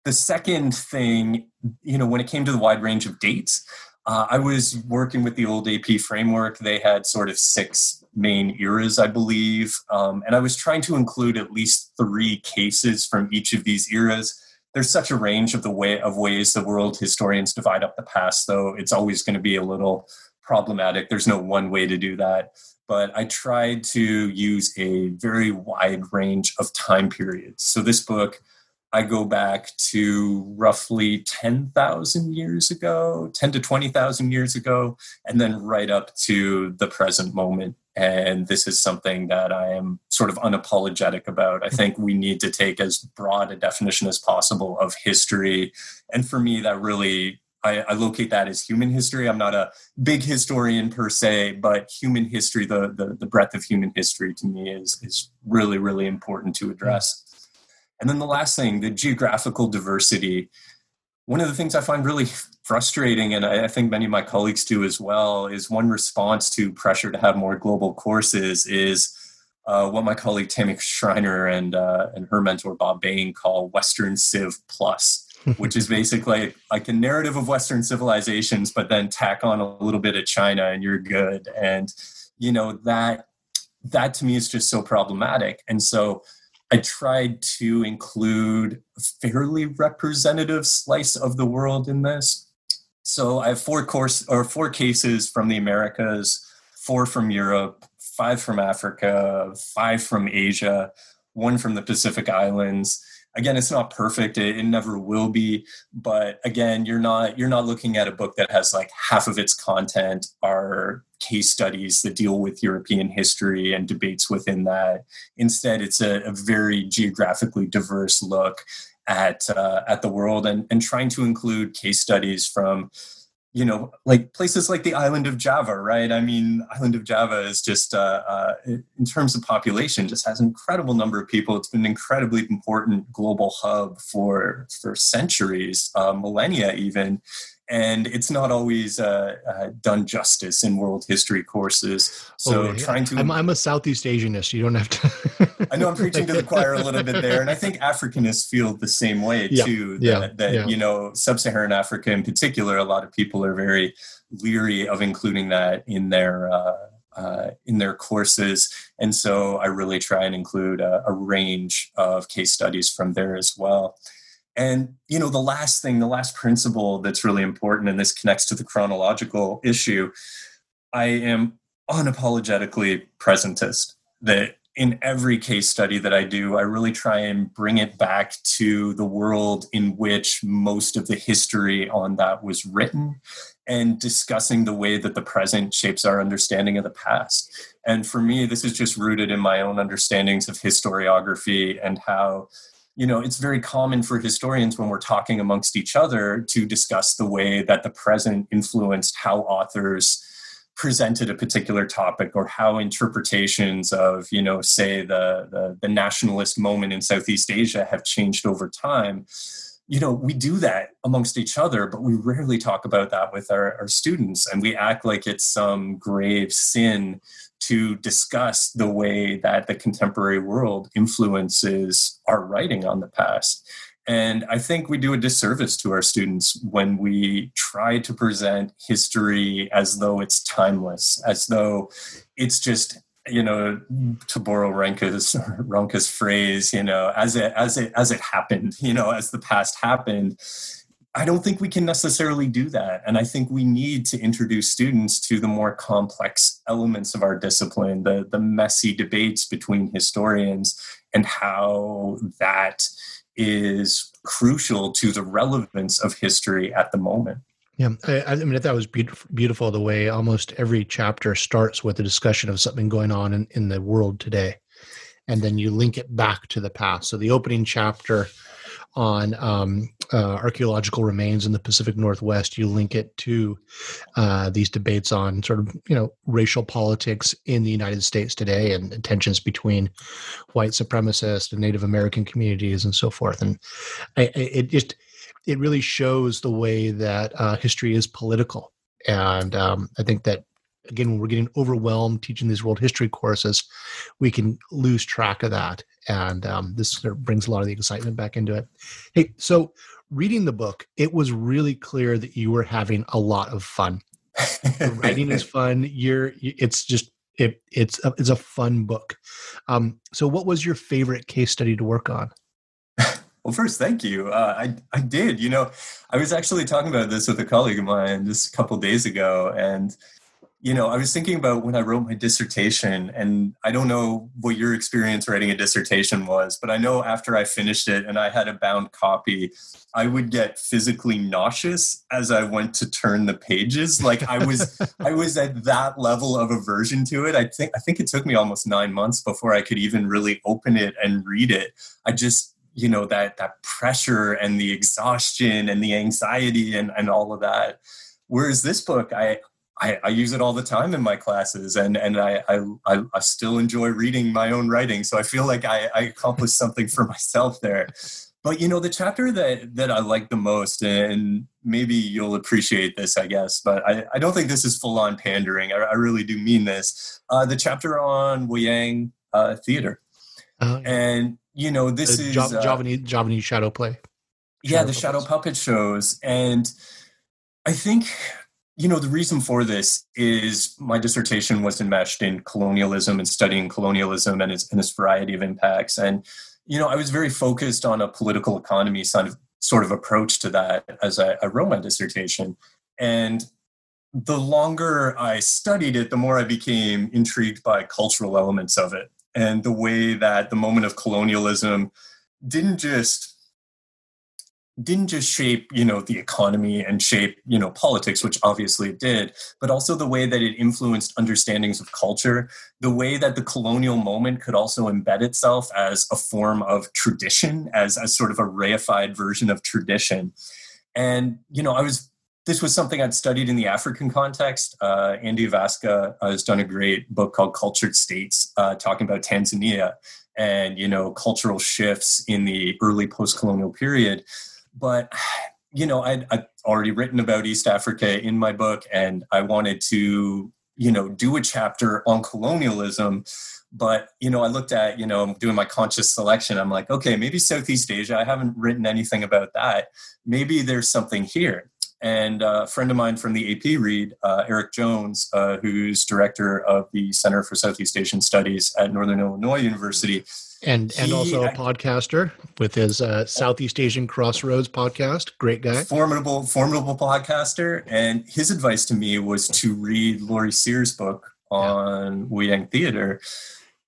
The second thing, you know, when it came to the wide range of dates, uh, I was working with the old A P framework. They had sort of six main eras, I believe. Um, and I was trying to include at least three cases from each of these eras. There's such a range of the way of ways the world historians divide up the past, though it's always going to be a little problematic. There's no one way to do that. But I tried to use a very wide range of time periods. So this book, I go back to roughly ten thousand years ago, ten to twenty thousand years ago, and then right up to the present moment. And this is something that I am sort of unapologetic about. I think we need to take as broad a definition as possible of history. And for me, that really... I, I locate that as human history. I'm not a big historian per se, but human history, the the, the breadth of human history to me is, is really, really important to address. And then the last thing, the geographical diversity. One of the things I find really frustrating, and I, I think many of my colleagues do as well, is one response to pressure to have more global courses is, uh, what my colleague Tammy Schreiner and uh, and her mentor Bob Bain call Western Civ Plus, which is basically like a narrative of Western civilizations, but then tack on a little bit of China and you're good. And, you know, that that to me is just so problematic. And so I tried to include a fairly representative slice of the world in this. So I have four course or four cases from the Americas, four from Europe, five from Africa, five from Asia, one from the Pacific Islands. Again, it's not perfect. It, it never will be. But again, you're not you're not looking at a book that has like half of its content are case studies that deal with European history and debates within that. Instead, it's a, a very geographically diverse look at uh, at the world and, and trying to include case studies from, you know, like places like the island of Java, right? I mean, island of Java is just, uh, uh, in terms of population, just has an incredible number of people. It's been an incredibly important global hub for, for centuries, uh, millennia even. And it's not always uh, uh, done justice in world history courses. So oh, yeah. trying to... I'm, I'm a Southeast Asianist. You don't have to... I know I'm preaching to the choir a little bit there. And I think Africanists feel the same way yeah. too. That, yeah. that yeah. you know, sub-Saharan Africa in particular, a lot of people are very leery of including that in their uh, uh, in their courses. And so I really try and include a, a range of case studies from there as well. And, you know, the last thing, the last principle that's really important, and this connects to the chronological issue, I am unapologetically presentist. That in every case study that I do, I really try and bring it back to the world in which most of the history on that was written and discussing the way that the present shapes our understanding of the past. And for me, this is just rooted in my own understandings of historiography and how... You know, it's very common for historians when we're talking amongst each other to discuss the way that the present influenced how authors presented a particular topic or how interpretations of, you know, say the, the, the nationalist moment in Southeast Asia have changed over time. You know, we do that amongst each other, but we rarely talk about that with our, our students. And we act like it's some grave sin to discuss the way that the contemporary world influences our writing on the past. And I think we do a disservice to our students when we try to present history as though it's timeless, as though it's just, you know, to borrow Ranke's, Ranke's phrase, you know, as it, as it, as it happened, you know, as the past happened. I don't think we can necessarily do that. And I think we need to introduce students to the more complex elements of our discipline, the, the messy debates between historians and how that is crucial to the relevance of history at the moment. Yeah, I, I mean, that was beautiful, the way almost every chapter starts with a discussion of something going on in, in the world today. And then you link it back to the past. So the opening chapter on um, uh, archaeological remains in the Pacific Northwest, you link it to uh, these debates on sort of, you know, racial politics in the United States today and tensions between white supremacists and Native American communities and so forth. And I, I, it just, it really shows the way that uh, history is political. And um, I think that, again, when we're getting overwhelmed teaching these world history courses, we can lose track of that. And um, this sort of brings a lot of the excitement back into it. Hey, so reading the book, it was really clear that you were having a lot of fun. Writing is fun. You're, it's just, it, it's, a, it's a fun book. Um, so what was your favorite case study to work on? Well, first, thank you. Uh, I I did, you know, I was actually talking about this with a colleague of mine just a couple of days ago. And you know, I was thinking about when I wrote my dissertation, and I don't know what your experience writing a dissertation was, but I know after I finished it and I had a bound copy, I would get physically nauseous as I went to turn the pages. Like I was, I was at that level of aversion to it. I think, I think it took me almost nine months before I could even really open it and read it. I just, you know, that, that pressure and the exhaustion and the anxiety and, and all of that. Whereas this book, I, I, I use it all the time in my classes, and, and I, I, I still enjoy reading my own writing. So I feel like I, I accomplished something for myself there. But, you know, the chapter that, that I like the most, and maybe you'll appreciate this, I guess, but I, I don't think this is full-on pandering. I, I really do mean this. Uh, the chapter on Wayang, uh, theater. Oh, yeah. And, you know, this the is... Jav- uh, Javanese, Javanese shadow play. Shadow yeah, the puppets. shadow puppet shows. And I think, you know, the reason for this is my dissertation was enmeshed in colonialism and studying colonialism and its, and its variety of impacts. And, you know, I was very focused on a political economy sort of, sort of approach to that as I, I wrote my dissertation. And the longer I studied it, the more I became intrigued by cultural elements of it and the way that the moment of colonialism didn't just didn't just shape, you know, the economy and shape, you know, politics, which obviously it did, but also the way that it influenced understandings of culture, the way that the colonial moment could also embed itself as a form of tradition, as, as sort of a reified version of tradition. And, you know, I was This was something I'd studied in the African context. Uh, Andy Vasca has done a great book called Cultured States, uh, talking about Tanzania and, you know, cultural shifts in the early post-colonial period. But, you know, I'd, I'd already written about East Africa in my book, and I wanted to, you know, do a chapter on colonialism. But, you know, I looked at, you know, doing my conscious selection. I'm like, okay, maybe Southeast Asia. I haven't written anything about that. Maybe there's something here. And a friend of mine from the A P read, uh, Eric Jones, uh, who's director of the Center for Southeast Asian Studies at Northern Illinois University. And he, and also a podcaster with his uh, Southeast Asian Crossroads podcast. Great guy. Formidable, formidable podcaster. And his advice to me was to read Laurie Sears' book on yeah. Wayang theater.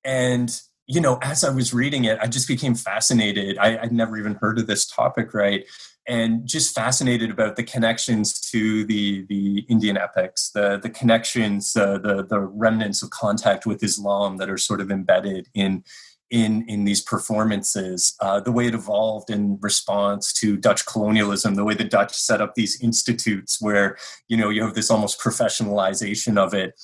And, you know, as I was reading it, I just became fascinated. I, I'd never even heard of this topic, right? And just fascinated about the connections to the the Indian epics, the the connections, uh, the the remnants of contact with Islam that are sort of embedded in in in these performances, uh, the way it evolved in response to Dutch colonialism, the way the Dutch set up these institutes where, you know, you have this almost professionalization of it,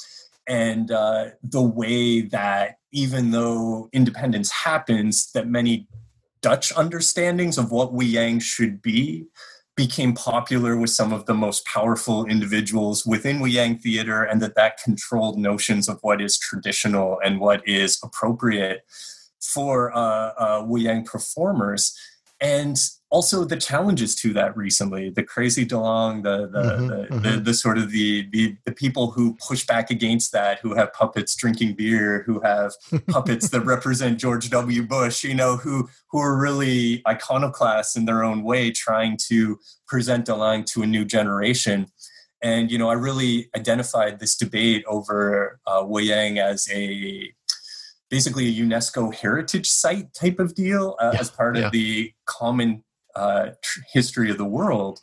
and uh, the way that even though independence happens, that many Dutch understandings of what Wayang should be became popular with some of the most powerful individuals within Wayang theater, and that that controlled notions of what is traditional and what is appropriate for uh, uh, Wayang performers, and also the challenges to that recently, the crazy Delong, the the, mm-hmm, the, mm-hmm. the the sort of the, the the people who push back against that, who have puppets drinking beer, who have puppets that represent George W. Bush, you know, who who are really iconoclasts in their own way, trying to present Delong to a new generation. And, you know, I really identified this debate over uh, Wayang as a basically a UNESCO heritage site type of deal uh, yeah, as part yeah. of the common Uh, tr- history of the world,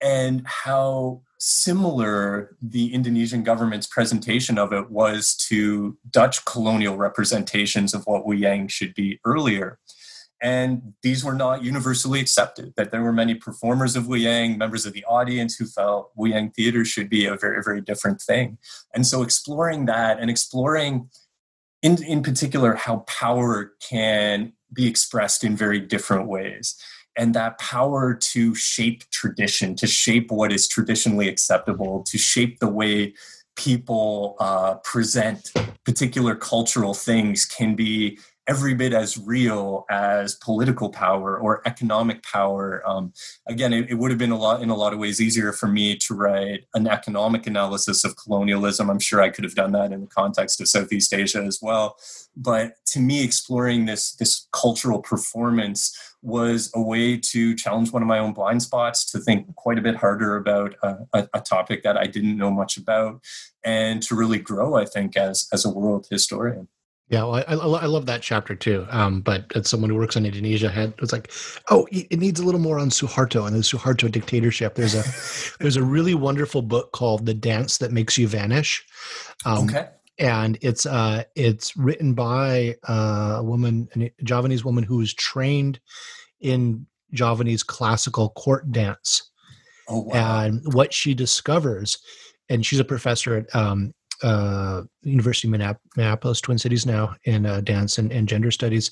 and how similar the Indonesian government's presentation of it was to Dutch colonial representations of what Wayang should be earlier. And these were not universally accepted, that there were many performers of Wayang, members of the audience, who felt Wayang theater should be a very, very different thing. And so exploring that and exploring in, in particular how power can be expressed in very different ways. And that power to shape tradition, to shape what is traditionally acceptable, to shape the way people uh, present particular cultural things can be every bit as real as political power or economic power. Um, again, it, it would have been a lot, in a lot of ways, easier for me to write an economic analysis of colonialism. I'm sure I could have done that in the context of Southeast Asia as well. But to me, exploring this, this cultural performance was a way to challenge one of my own blind spots, to think quite a bit harder about a, a, a topic that I didn't know much about, and to really grow, I think, as, as a world historian. Yeah, well, I, I love that chapter too. Um, but as someone who works on Indonesia, had it's like, oh, it needs a little more on Suharto and the Suharto dictatorship. There's a there's a really wonderful book called The Dance That Makes You Vanish. Um, okay. And it's uh, it's written by a woman, a Javanese woman who was trained in Javanese classical court dance. Oh, wow. And what she discovers, and she's a professor at um, uh, University of Minneapolis, Twin Cities now, in uh, dance and, and gender studies.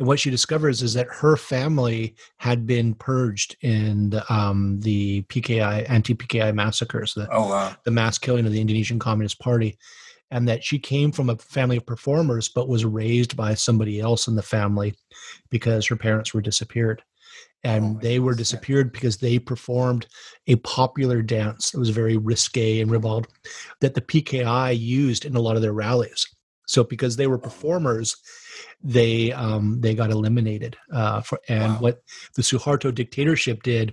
And what she discovers is that her family had been purged in the, um, the P K I, anti-P K I massacres, the, oh, wow. the mass killing of the Indonesian Communist Party. and that she came from a family of performers but was raised by somebody else in the family because her parents were disappeared. And oh, they were disappeared because they performed a popular dance that was very risque and ribald that the P K I used in a lot of their rallies. So because they were performers, they um, they got eliminated. Uh, for, and wow. What the Suharto dictatorship did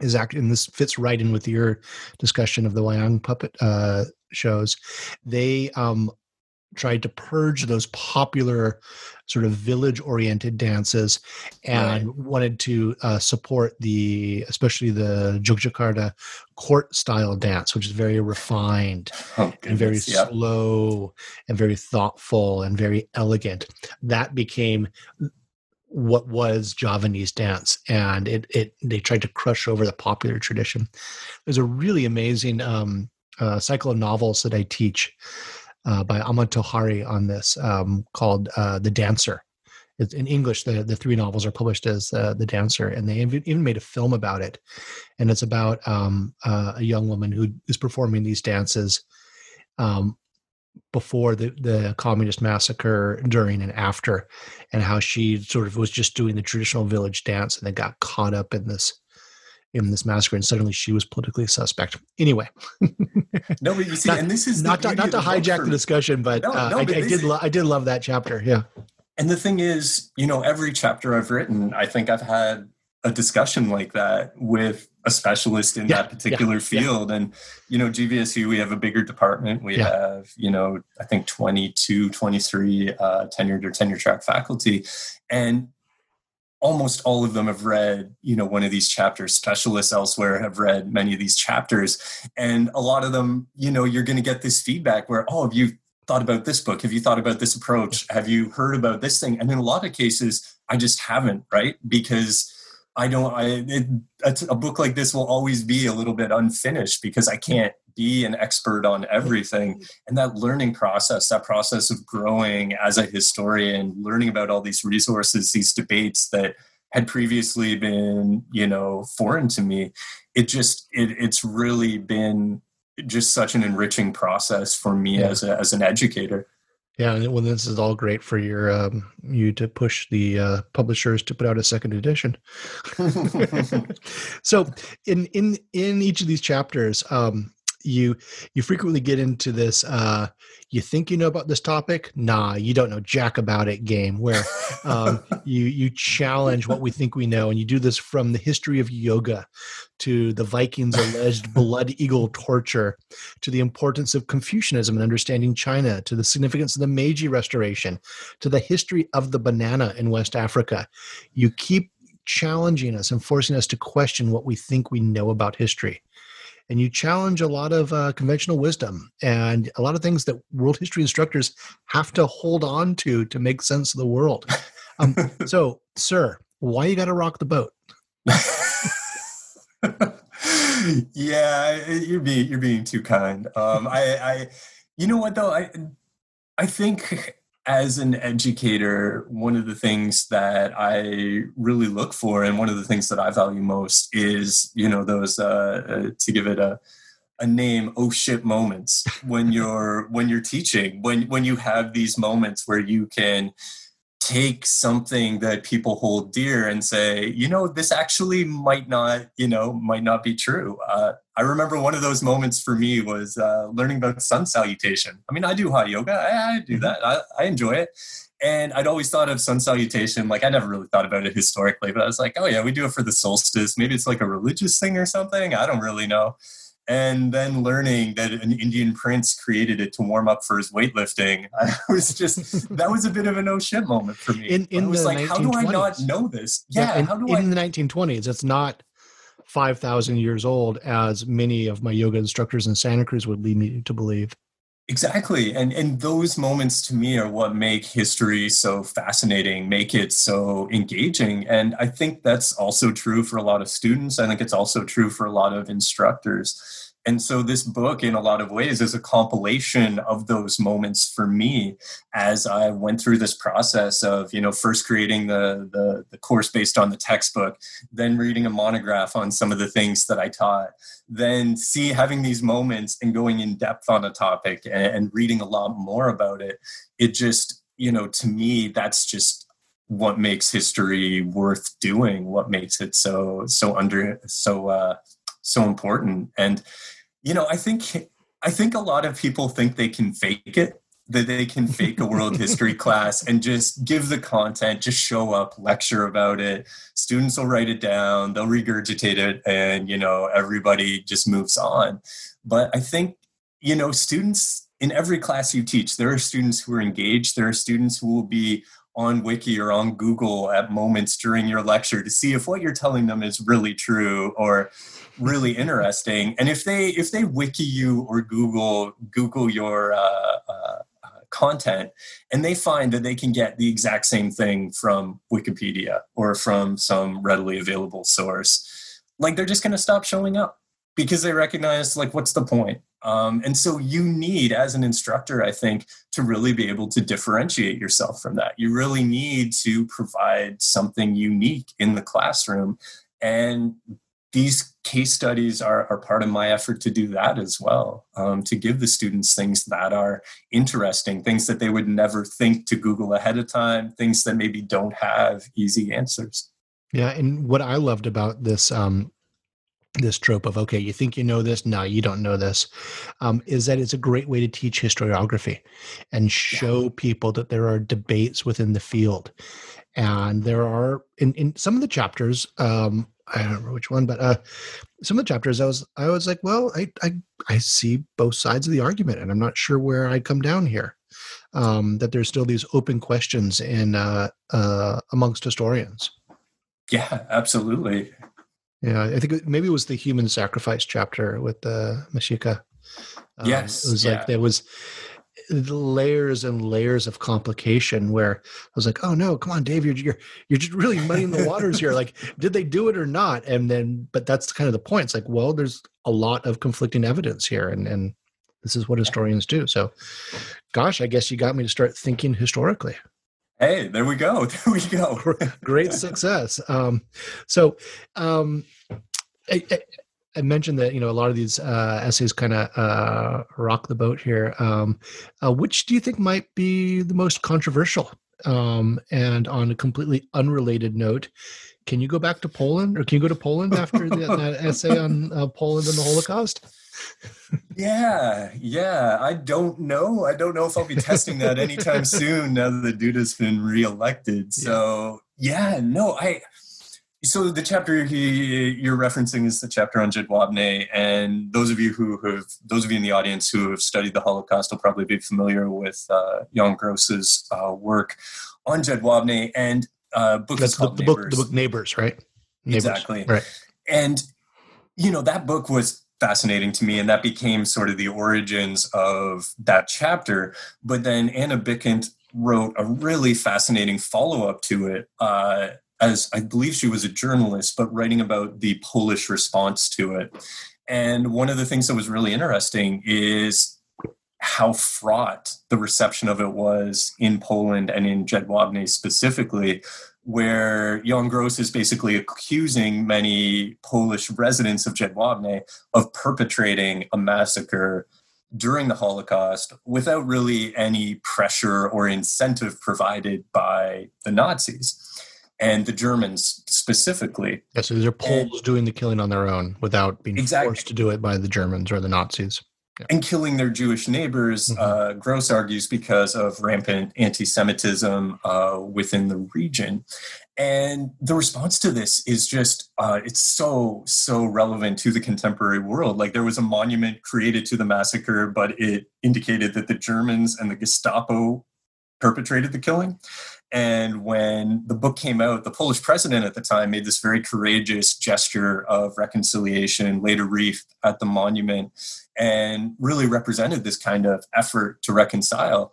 is actually, and this fits right in with your discussion of the Wayang puppet uh, shows, they um, tried to purge those popular sort of village-oriented dances and right. wanted to uh, support the, especially the Yogyakarta court-style dance, which is very refined oh, goodness, and very yeah. slow and very thoughtful and very elegant. That became what was Javanese dance, and it it they tried to crush over the popular tradition. There's a really amazing um, uh, cycle of novels that I teach uh, by Ahmad Tohari on this um, called uh, The Dancer. It's, in English, the, the three novels are published as uh, The Dancer, and they even made a film about it. And it's about um, uh, a young woman who is performing these dances um, before the, the communist massacre, during and after, and how she sort of was just doing the traditional village dance and then got caught up in this in this massacre, and suddenly she was politically suspect. Anyway. No, but you see, not, and this is not, not, not to hijack the discussion, but, no, uh, no, I, but I did lo- I did love that chapter. Yeah. And the thing is, you know, every chapter I've written, I think I've had a discussion like that with a specialist in yeah, that particular yeah, field. Yeah. And, you know, G V S U, we have a bigger department. We yeah. have, you know, I think twenty-two, twenty-three uh, tenured or tenure track faculty. And almost all of them have read, you know, one of these chapters. Specialists elsewhere have read many of these chapters. And a lot of them, you know, you're going to get this feedback where, oh, have you thought about this book? Have you thought about this approach? Have you heard about this thing? And in a lot of cases, I just haven't, right? Because I don't, I, it, a, a book like this will always be a little bit unfinished because I can't be an expert on everything. And that learning process, that process of growing as a historian, learning about all these resources, these debates that had previously been, you know, foreign to me, it just, it, it's really been just such an enriching process for me yeah. as a, as an educator. Yeah, and well, this is all great for your um, you to push the uh, publishers to put out a second edition. So, in in in each of these chapters, um, you you frequently get into this. Uh, you think you know about this topic? Nah, you don't know jack about it. Game where um, you you challenge what we think we know, and you do this from the history of yoga to the Vikings' alleged blood eagle torture, to the importance of Confucianism and understanding China, to the significance of the Meiji Restoration, to the history of the banana in West Africa. You keep challenging us and forcing us to question what we think we know about history. And you challenge a lot of uh, conventional wisdom and a lot of things that world history instructors have to hold on to to make sense of the world. Um, so, sir, why you got to rock the boat? Yeah, you're being you're being too kind. Um, I, I, you know what though, I, I think as an educator, one of the things that I really look for, and one of the things that I value most, is you know those uh, uh, to give it a a name, oh shit moments when you're when you're teaching, when when you have these moments where you can take something that people hold dear and say, you know, this actually might not, you know, might not be true. Uh, I remember one of those moments for me was uh, learning about sun salutation. I mean, I do hot yoga. I, I do that. I, I enjoy it. And I'd always thought of sun salutation. Like I never really thought about it historically, but I was like, oh yeah, we do it for the solstice. Maybe it's like a religious thing or something. I don't really know. And then learning that an Indian prince created it to warm up for his weightlifting, I was just, that was a bit of an oh shit moment for me. In, in I was like, nineteen twenties. How do I not know this? Yeah, yeah in, how do in I? In the nineteen twenties, it's not five thousand years old, as many of my yoga instructors in Santa Cruz would lead me to believe. Exactly. And and those moments to me are what make history so fascinating, make it so engaging. And I think that's also true for a lot of students. I think it's also true for a lot of instructors. And so this book, in a lot of ways, is a compilation of those moments for me as I went through this process of, you know, first creating the, the, the course based on the textbook, then reading a monograph on some of the things that I taught, then see having these moments and going in depth on a topic and, and reading a lot more about it. It just, you know, to me, that's just what makes history worth doing, what makes it so, so under, so, uh, so important. And, you know, I think, I think a lot of people think they can fake it, that they can fake a world history class and just give the content, just show up, lecture about it. Students will write it down, they'll regurgitate it, and, you know, everybody just moves on. But I think, you know, students in every class you teach, there are students who are engaged. There are students who will be on Wiki or on Google at moments during your lecture to see if what you're telling them is really true or really interesting. And if they if they Wiki you or Google Google your uh, uh, content, and they find that they can get the exact same thing from Wikipedia or from some readily available source, like they're just going to stop showing up because they recognize, like, what's the point? Um, and so you need, as an instructor, I think, to really be able to differentiate yourself from that. You really need to provide something unique in the classroom. And these case studies are, are part of my effort to do that as well, um, to give the students things that are interesting, things that they would never think to Google ahead of time, things that maybe don't have easy answers. Yeah. And what I loved about this um this trope of, okay, you think you know this, no, you don't know this, um, is that it's a great way to teach historiography and show yeah. people that there are debates within the field. And there are, in, in some of the chapters, um, I don't remember which one, but uh, some of the chapters, I was I was like, well, I, I, I see both sides of the argument, and I'm not sure where I come down here, um, that there's still these open questions in uh, uh, amongst historians. Yeah, absolutely. Yeah, I think it, maybe it was the human sacrifice chapter with the uh, Mexica. Um, yes. It was yeah. like there was layers and layers of complication where I was like, oh, no, come on, Dave, you're you're, you're just really muddying the waters here. Like, did they do it or not? And then, but that's kind of the point. It's like, well, there's a lot of conflicting evidence here, and, and this is what historians do. So, gosh, I guess you got me to start thinking historically. Hey, there we go. There we go. Great success. Um, so um, I, I, I mentioned that, you know, a lot of these uh, essays kind of uh, rock the boat here. Um, uh, which do you think might be the most controversial? Um, and on a completely unrelated note, can you go back to Poland, or can you go to Poland after the, that essay on uh, Poland and the Holocaust? Yeah, yeah. I don't know. I don't know if I'll be testing that anytime soon now that the dude has been reelected. So yeah, no, I, so the chapter he, you're referencing is the chapter on Jedwabne. And those of you who have, those of you in the audience who have studied the Holocaust will probably be familiar with uh, Jan Gross's uh, work on Jedwabne, and uh, book That's is called the, the, book, the book Neighbors, right? Neighbors. Exactly. Right. And, you know, that book was fascinating to me, and that became sort of the origins of that chapter. But then Anna Bickent wrote a really fascinating follow-up to it, uh, as I believe she was a journalist, but writing about the Polish response to it. And one of the things that was really interesting is how fraught the reception of it was in Poland and in Jedwabne specifically, where Jan Gross is basically accusing many Polish residents of Jedwabne of perpetrating a massacre during the Holocaust without really any pressure or incentive provided by the Nazis and the Germans specifically. Yeah, so these are Poles and, doing the killing on their own without being exactly. forced to do it by the Germans or the Nazis. Yeah. And killing their Jewish neighbors, mm-hmm. uh, Gross argues, because of rampant anti-Semitism uh, within the region. And the response to this is just, uh, it's so, so relevant to the contemporary world. Like, there was a monument created to the massacre, but it indicated that the Germans and the Gestapo perpetrated the killing. And when the book came out, the Polish president at the time made this very courageous gesture of reconciliation, laid a wreath at the monument, and really represented this kind of effort to reconcile.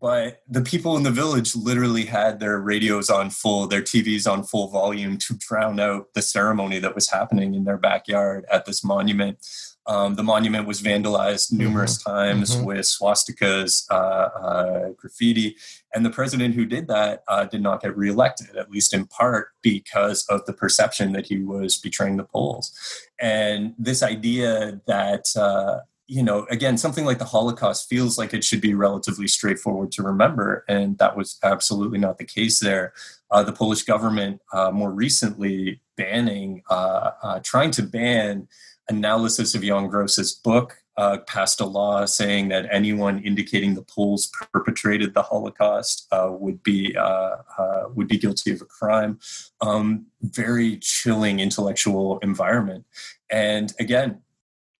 But the people in the village literally had their radios on full, their T Vs on full volume to drown out the ceremony that was happening in their backyard at this monument. Um, the monument was vandalized numerous mm-hmm. times mm-hmm. with swastikas, uh, uh, graffiti. And the president who did that uh, did not get reelected, at least in part because of the perception that he was betraying the polls. And this idea that, uh, you know, again, something like the Holocaust feels like it should be relatively straightforward to remember. And that was absolutely not the case there. Uh, the Polish government uh, more recently banning, uh, uh, trying to ban analysis of Jan Gross's book, uh, passed a law saying that anyone indicating the Poles perpetrated the Holocaust uh, would be uh, uh, would be guilty of a crime. Um, very chilling intellectual environment. And again,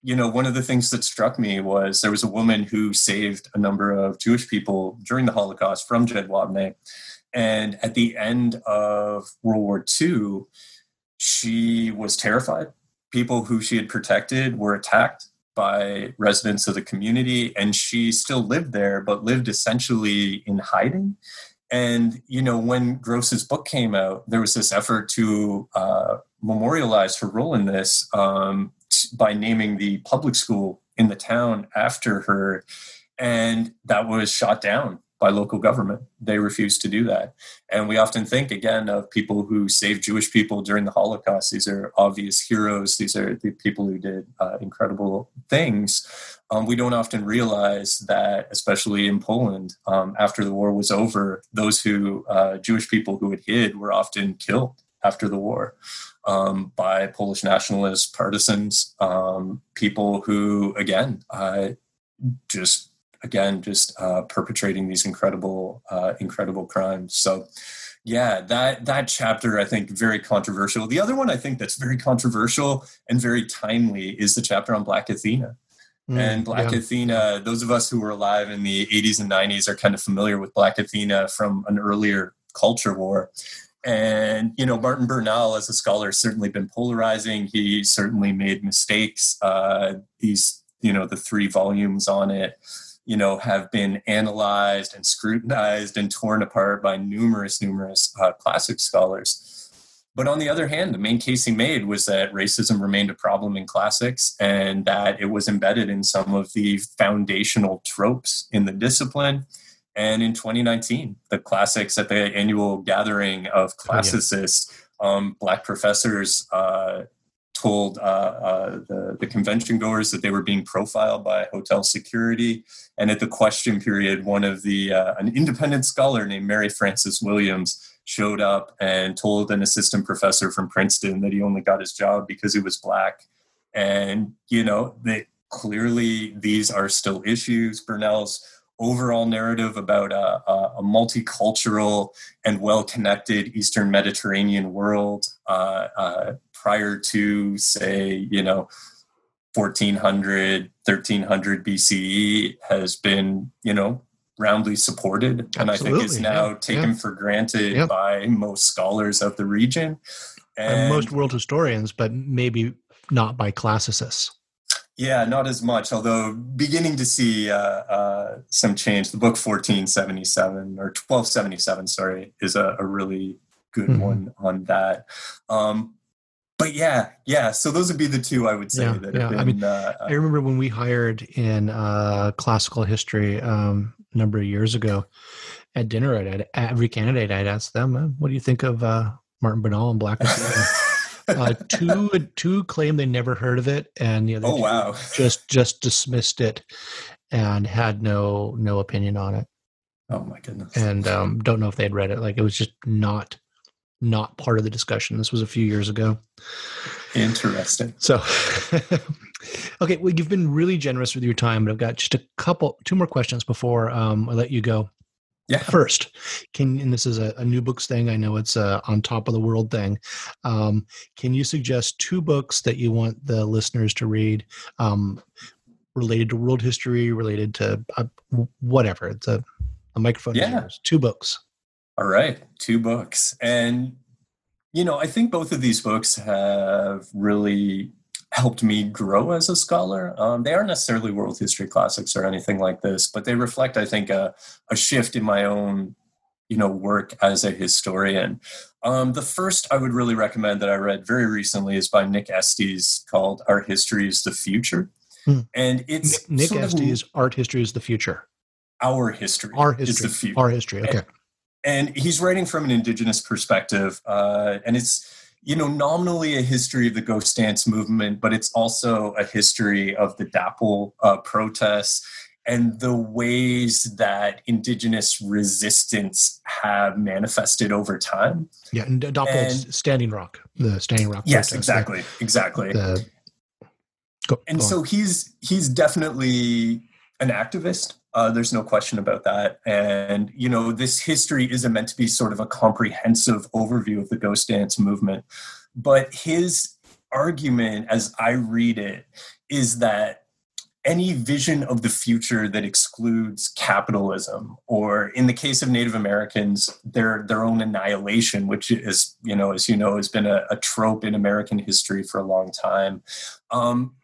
you know, one of the things that struck me was there was a woman who saved a number of Jewish people during the Holocaust from Jedwabne. And at the end of World War Two, she was terrified. People who she had protected were attacked by residents of the community, and she still lived there, but lived essentially in hiding. And, you know, when Gross's book came out, there was this effort to uh, memorialize her role in this um, by naming the public school in the town after her. And that was shot down by local government. They refused to do that. And we often think, again, of people who saved Jewish people during the Holocaust. These are obvious heroes. These are the people who did uh, incredible things. Um, we don't often realize that, especially in Poland, um, after the war was over, those who, uh, Jewish people who had hid were often killed after the war um, by Polish nationalists, partisans, um, people who, again, uh, just Again, just uh, perpetrating these incredible, uh, incredible crimes. So, yeah, that that chapter, I think, very controversial. The other one I think that's very controversial and very timely is the chapter on Black Athena. Mm, and Black yeah. Athena, those of us who were alive in the eighties and nineties are kind of familiar with Black Athena from an earlier culture war. And, you know, Martin Bernal as a scholar has certainly been polarizing. He certainly made mistakes. Uh, these, you know, the three volumes on it, you know, have been analyzed and scrutinized and torn apart by numerous, numerous uh, classic scholars. But on the other hand, the main case he made was that racism remained a problem in classics and that it was embedded in some of the foundational tropes in the discipline. And in twenty nineteen, the classics at the annual gathering of classicists, oh, yeah. um, Black professors uh, told uh, uh, the, the convention goers that they were being profiled by hotel security. And at the question period, one of the, uh, an independent scholar named Mary Frances Williams showed up and told an assistant professor from Princeton that he only got his job because he was Black. And, you know, they, clearly these are still issues. Bernal's overall narrative about a, a, a multicultural and well-connected Eastern Mediterranean world, uh, uh, prior to, say, you know, fourteen hundred, thirteen hundred B C E has been, you know, roundly supported. And Absolutely. I think is now yeah. taken yeah. for granted yeah. by most scholars of the region. And by most world historians, but maybe not by classicists. Yeah, not as much, although beginning to see uh, uh, some change. The book fourteen seventy-seven or twelve seventy-seven, sorry, is a, a really good mm-hmm. one on that. Um But yeah, yeah. So those would be the two I would say yeah, that have yeah. been. I mean, uh, I remember when we hired in uh, classical history um, a number of years ago at dinner, I'd, every candidate I'd ask them, "What do you think of uh, Martin Bernal and Black Athena?" uh, two two claimed they never heard of it, and the other oh, wow. just just dismissed it and had no no opinion on it. Oh my goodness! And um, don't know if they'd read it. Like it was just not. Not part of the discussion. This was a few years ago. Interesting. So, okay, well, you've been really generous with your time, but I've got just a couple, two more questions before um, I let you go. Yeah. First, can and this is a, a New Books thing. I know it's a On Top of the World thing. Um, can you suggest two books that you want the listeners to read, um, related to world history, related to uh, whatever? It's a, a microphone. Yeah. Yours. Two books. All right, two books. And, you know, I think both of these books have really helped me grow as a scholar. Um, they aren't necessarily world history classics or anything like this, but they reflect, I think, a, a shift in my own, you know, work as a historian. Um, the first I would really recommend that I read very recently is by Nick Estes called Art History is the Future. Hmm. And it's Nick, Nick Estes, Art History is the Future. Our history, our history is the future. Our history, okay. And, and he's writing from an indigenous perspective. Uh, and it's, you know, nominally a history of the ghost dance movement, but it's also a history of the Dapple uh, protests and the ways that indigenous resistance have manifested over time. Yeah, and Dapple Standing Rock, the Standing Rock. Yes, protests, exactly, yeah. exactly. The, go, and go so on. he's he's definitely an activist. Uh, there's no question about that. And, you know, this history isn't meant to be sort of a comprehensive overview of the ghost dance movement. But his argument, as I read it, is that any vision of the future that excludes capitalism, or in the case of Native Americans, their their own annihilation, which is, you know, as you know, has been a, a trope in American history for a long time, um,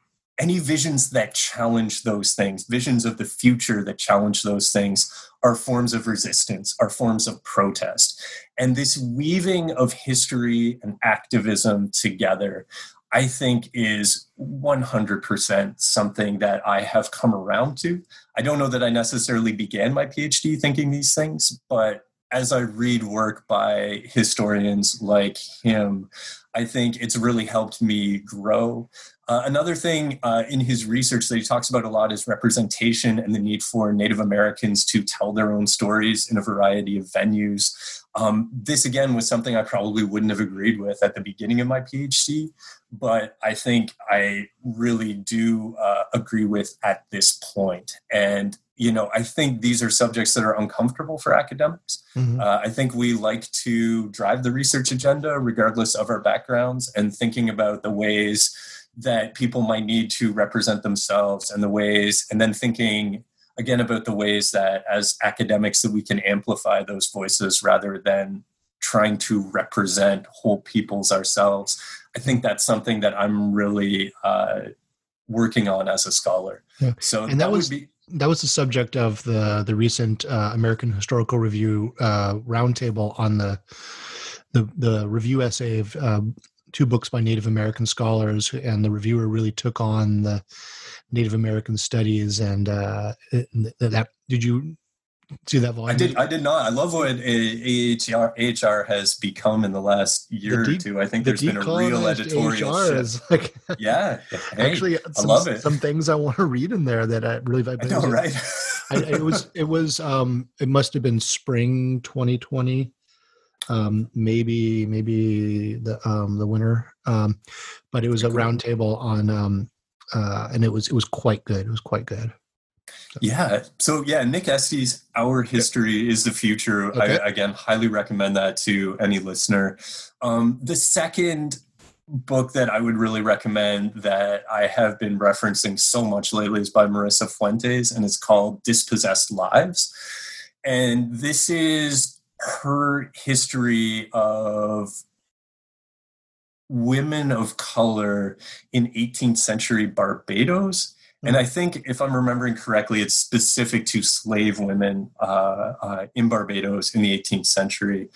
any visions that challenge those things, visions of the future that challenge those things, are forms of resistance, are forms of protest. And this weaving of history and activism together, I think, is one hundred percent something that I have come around to. I don't know that I necessarily began my PhD thinking these things, but as I read work by historians like him, I think it's really helped me grow. Uh, another thing uh, in his research that he talks about a lot is representation and the need for Native Americans to tell their own stories in a variety of venues. Um, this, again, was something I probably wouldn't have agreed with at the beginning of my PhD, but I think I really do uh, agree with at this point. And, you know, I think these are subjects that are uncomfortable for academics. Mm-hmm. Uh, I think we like to drive the research agenda regardless of our backgrounds, and thinking about the ways that people might need to represent themselves and the ways, and then thinking again about the ways that as academics that we can amplify those voices rather than trying to represent whole peoples ourselves. I think that's something that I'm really uh, working on as a scholar. Yeah. So and that, that was, would be, that was the subject of the, the recent uh, American Historical Review uh, roundtable on the, the, the review essay of, um, two books by Native American scholars, and the reviewer really took on the Native American studies. And uh, that, did you see that volume? I did. I did not. I love what A H R has become in the last year de- or two. I think the there's been a real editorial A H R shift. Is like, yeah, hey, actually, some, I love it. Some things I want to read in there that I really. I, I know, it, right? I, it was. It was. Um, it must have been spring twenty twenty. Um, maybe, maybe the, um, the winter. Um, but it was a round table on, um, uh, and it was, it was quite good. It was quite good. So. Yeah. So yeah, Nick Estes, Our History okay. is the Future. Okay. I, again, highly recommend that to any listener. Um, the second book that I would really recommend that I have been referencing so much lately is by Marissa Fuentes, and it's called Dispossessed Lives. And this is her history of women of color in eighteenth century Barbados. And I think, if I'm remembering correctly, it's specific to slave women uh, uh, in Barbados in the eighteenth century.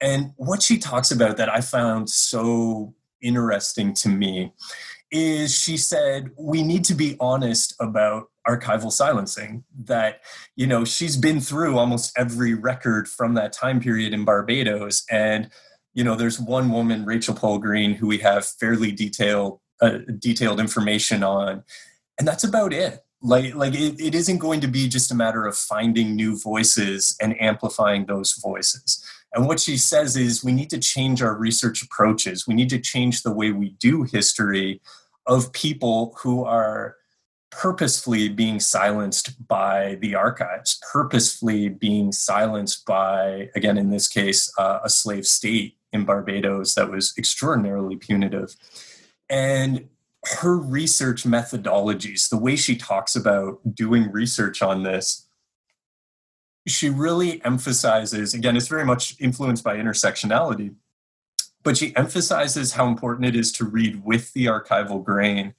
And what she talks about that I found so interesting to me is she said, we need to be honest about archival silencing, that, you know, she's been through almost every record from that time period in Barbados. And, you know, there's one woman, Rachel Paul Green, who we have fairly detailed, uh, detailed information on, and that's about it. Like, like it, it isn't going to be just a matter of finding new voices and amplifying those voices. And what she says is we need to change our research approaches. We need to change the way we do history of people who are purposefully being silenced by the archives, purposefully being silenced by, again, in this case, uh, a slave state in Barbados that was extraordinarily punitive. And her research methodologies, the way she talks about doing research on this, she really emphasizes, again, it's very much influenced by intersectionality, but she emphasizes how important it is to read with the archival grain,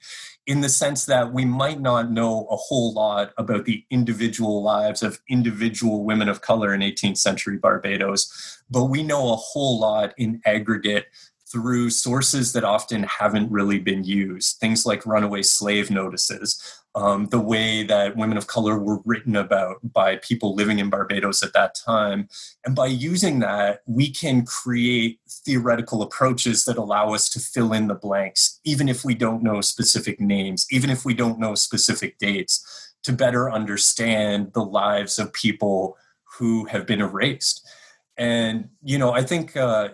in the sense that we might not know a whole lot about the individual lives of individual women of color in eighteenth century Barbados, but we know a whole lot in aggregate through sources that often haven't really been used, things like runaway slave notices, um, the way that women of color were written about by people living in Barbados at that time. And by using that, we can create theoretical approaches that allow us to fill in the blanks, even if we don't know specific names, even if we don't know specific dates, to better understand the lives of people who have been erased. And, you know, I think uh,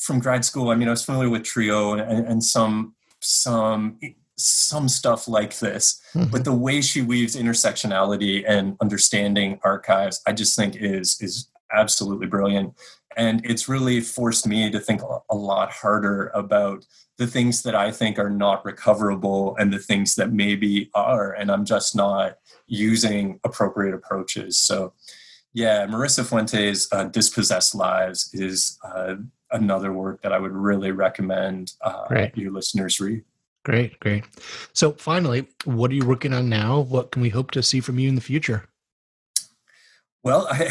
from grad school, I mean, I was familiar with Trio and, and some some some stuff like this. Mm-hmm. But the way she weaves intersectionality and understanding archives, I just think is is absolutely brilliant. And it's really forced me to think a lot harder about the things that I think are not recoverable and the things that maybe are, and I'm just not using appropriate approaches. So yeah, Marissa Fuente's uh, Dispossessed Lives is uh, another work that I would really recommend uh, your listeners read. Great, great. So finally, what are you working on now? What can we hope to see from you in the future? Well, I,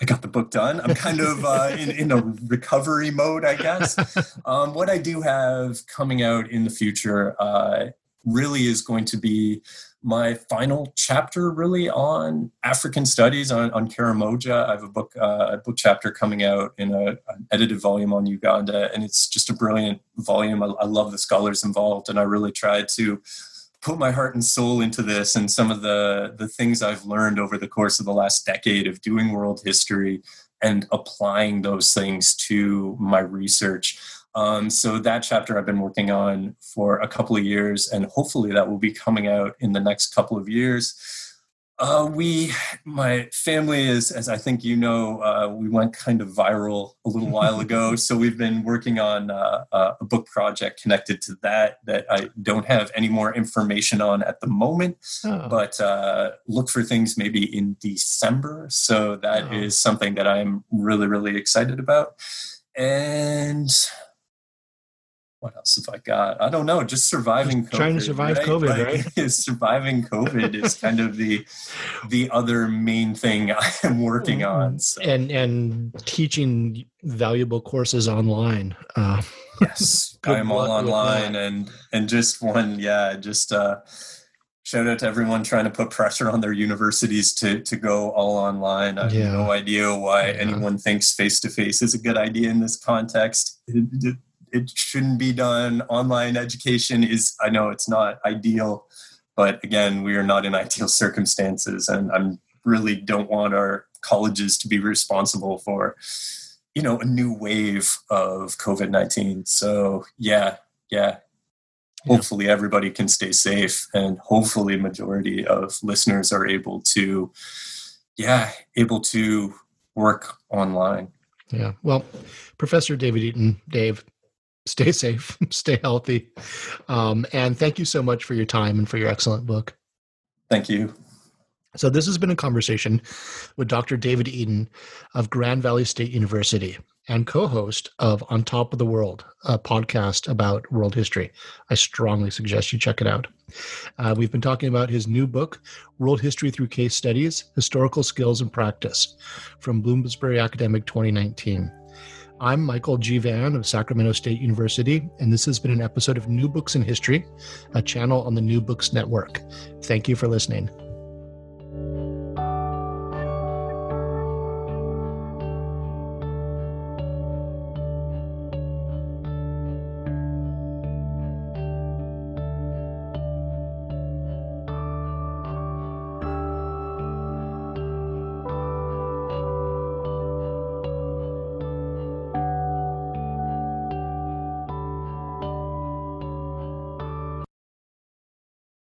I got the book done. I'm kind of uh, in, in a recovery mode, I guess. Um, what I do have coming out in the future uh, really is going to be my final chapter really on African studies, on, on Karamoja. I have a book uh, a book chapter coming out in a, an edited volume on Uganda, and it's just a brilliant volume. I, I love the scholars involved, and I really tried to put my heart and soul into this, and some of the, the things I've learned over the course of the last decade of doing world history and applying those things to my research. Um, so that chapter I've been working on for a couple of years, and hopefully that will be coming out in the next couple of years. Uh, we, my family is, as I think you know, uh, we went kind of viral a little while ago. So we've been working on uh, uh, a book project connected to that, that I don't have any more information on at the moment, oh. but uh, look for things maybe in December. So that oh. is something that I'm really, really excited about. And what else have I got? I don't know. Just surviving just COVID. Trying to survive right? COVID, like, right? Surviving COVID is kind of the the other main thing I am working on. So. And and teaching valuable courses online. Uh, yes, I am all online, and and just one, yeah, just uh, shout out to everyone trying to put pressure on their universities to to go all online. I have yeah. no idea why yeah. anyone thinks face to face is a good idea in this context. It shouldn't be done. Online education is, I know it's not ideal, but again, we are not in ideal circumstances, and I really don't want our colleges to be responsible for, you know, a new wave of COVID nineteen. So yeah, yeah. yeah. Hopefully everybody can stay safe, and hopefully majority of listeners are able to, yeah, able to work online. Yeah. Well, Professor David Eaton, Dave, stay safe, stay healthy. Um, and thank you so much for your time and for your excellent book. Thank you. So this has been a conversation with Doctor David Eaton of Grand Valley State University and co-host of On Top of the World, a podcast about world history. I strongly suggest you check it out. Uh, we've been talking about his new book, World History Through Case Studies, Historical Skills and Practice, from Bloomsbury Academic twenty nineteen. I'm Michael G. Vann of Sacramento State University, and this has been an episode of New Books in History, a channel on the New Books Network. Thank you for listening.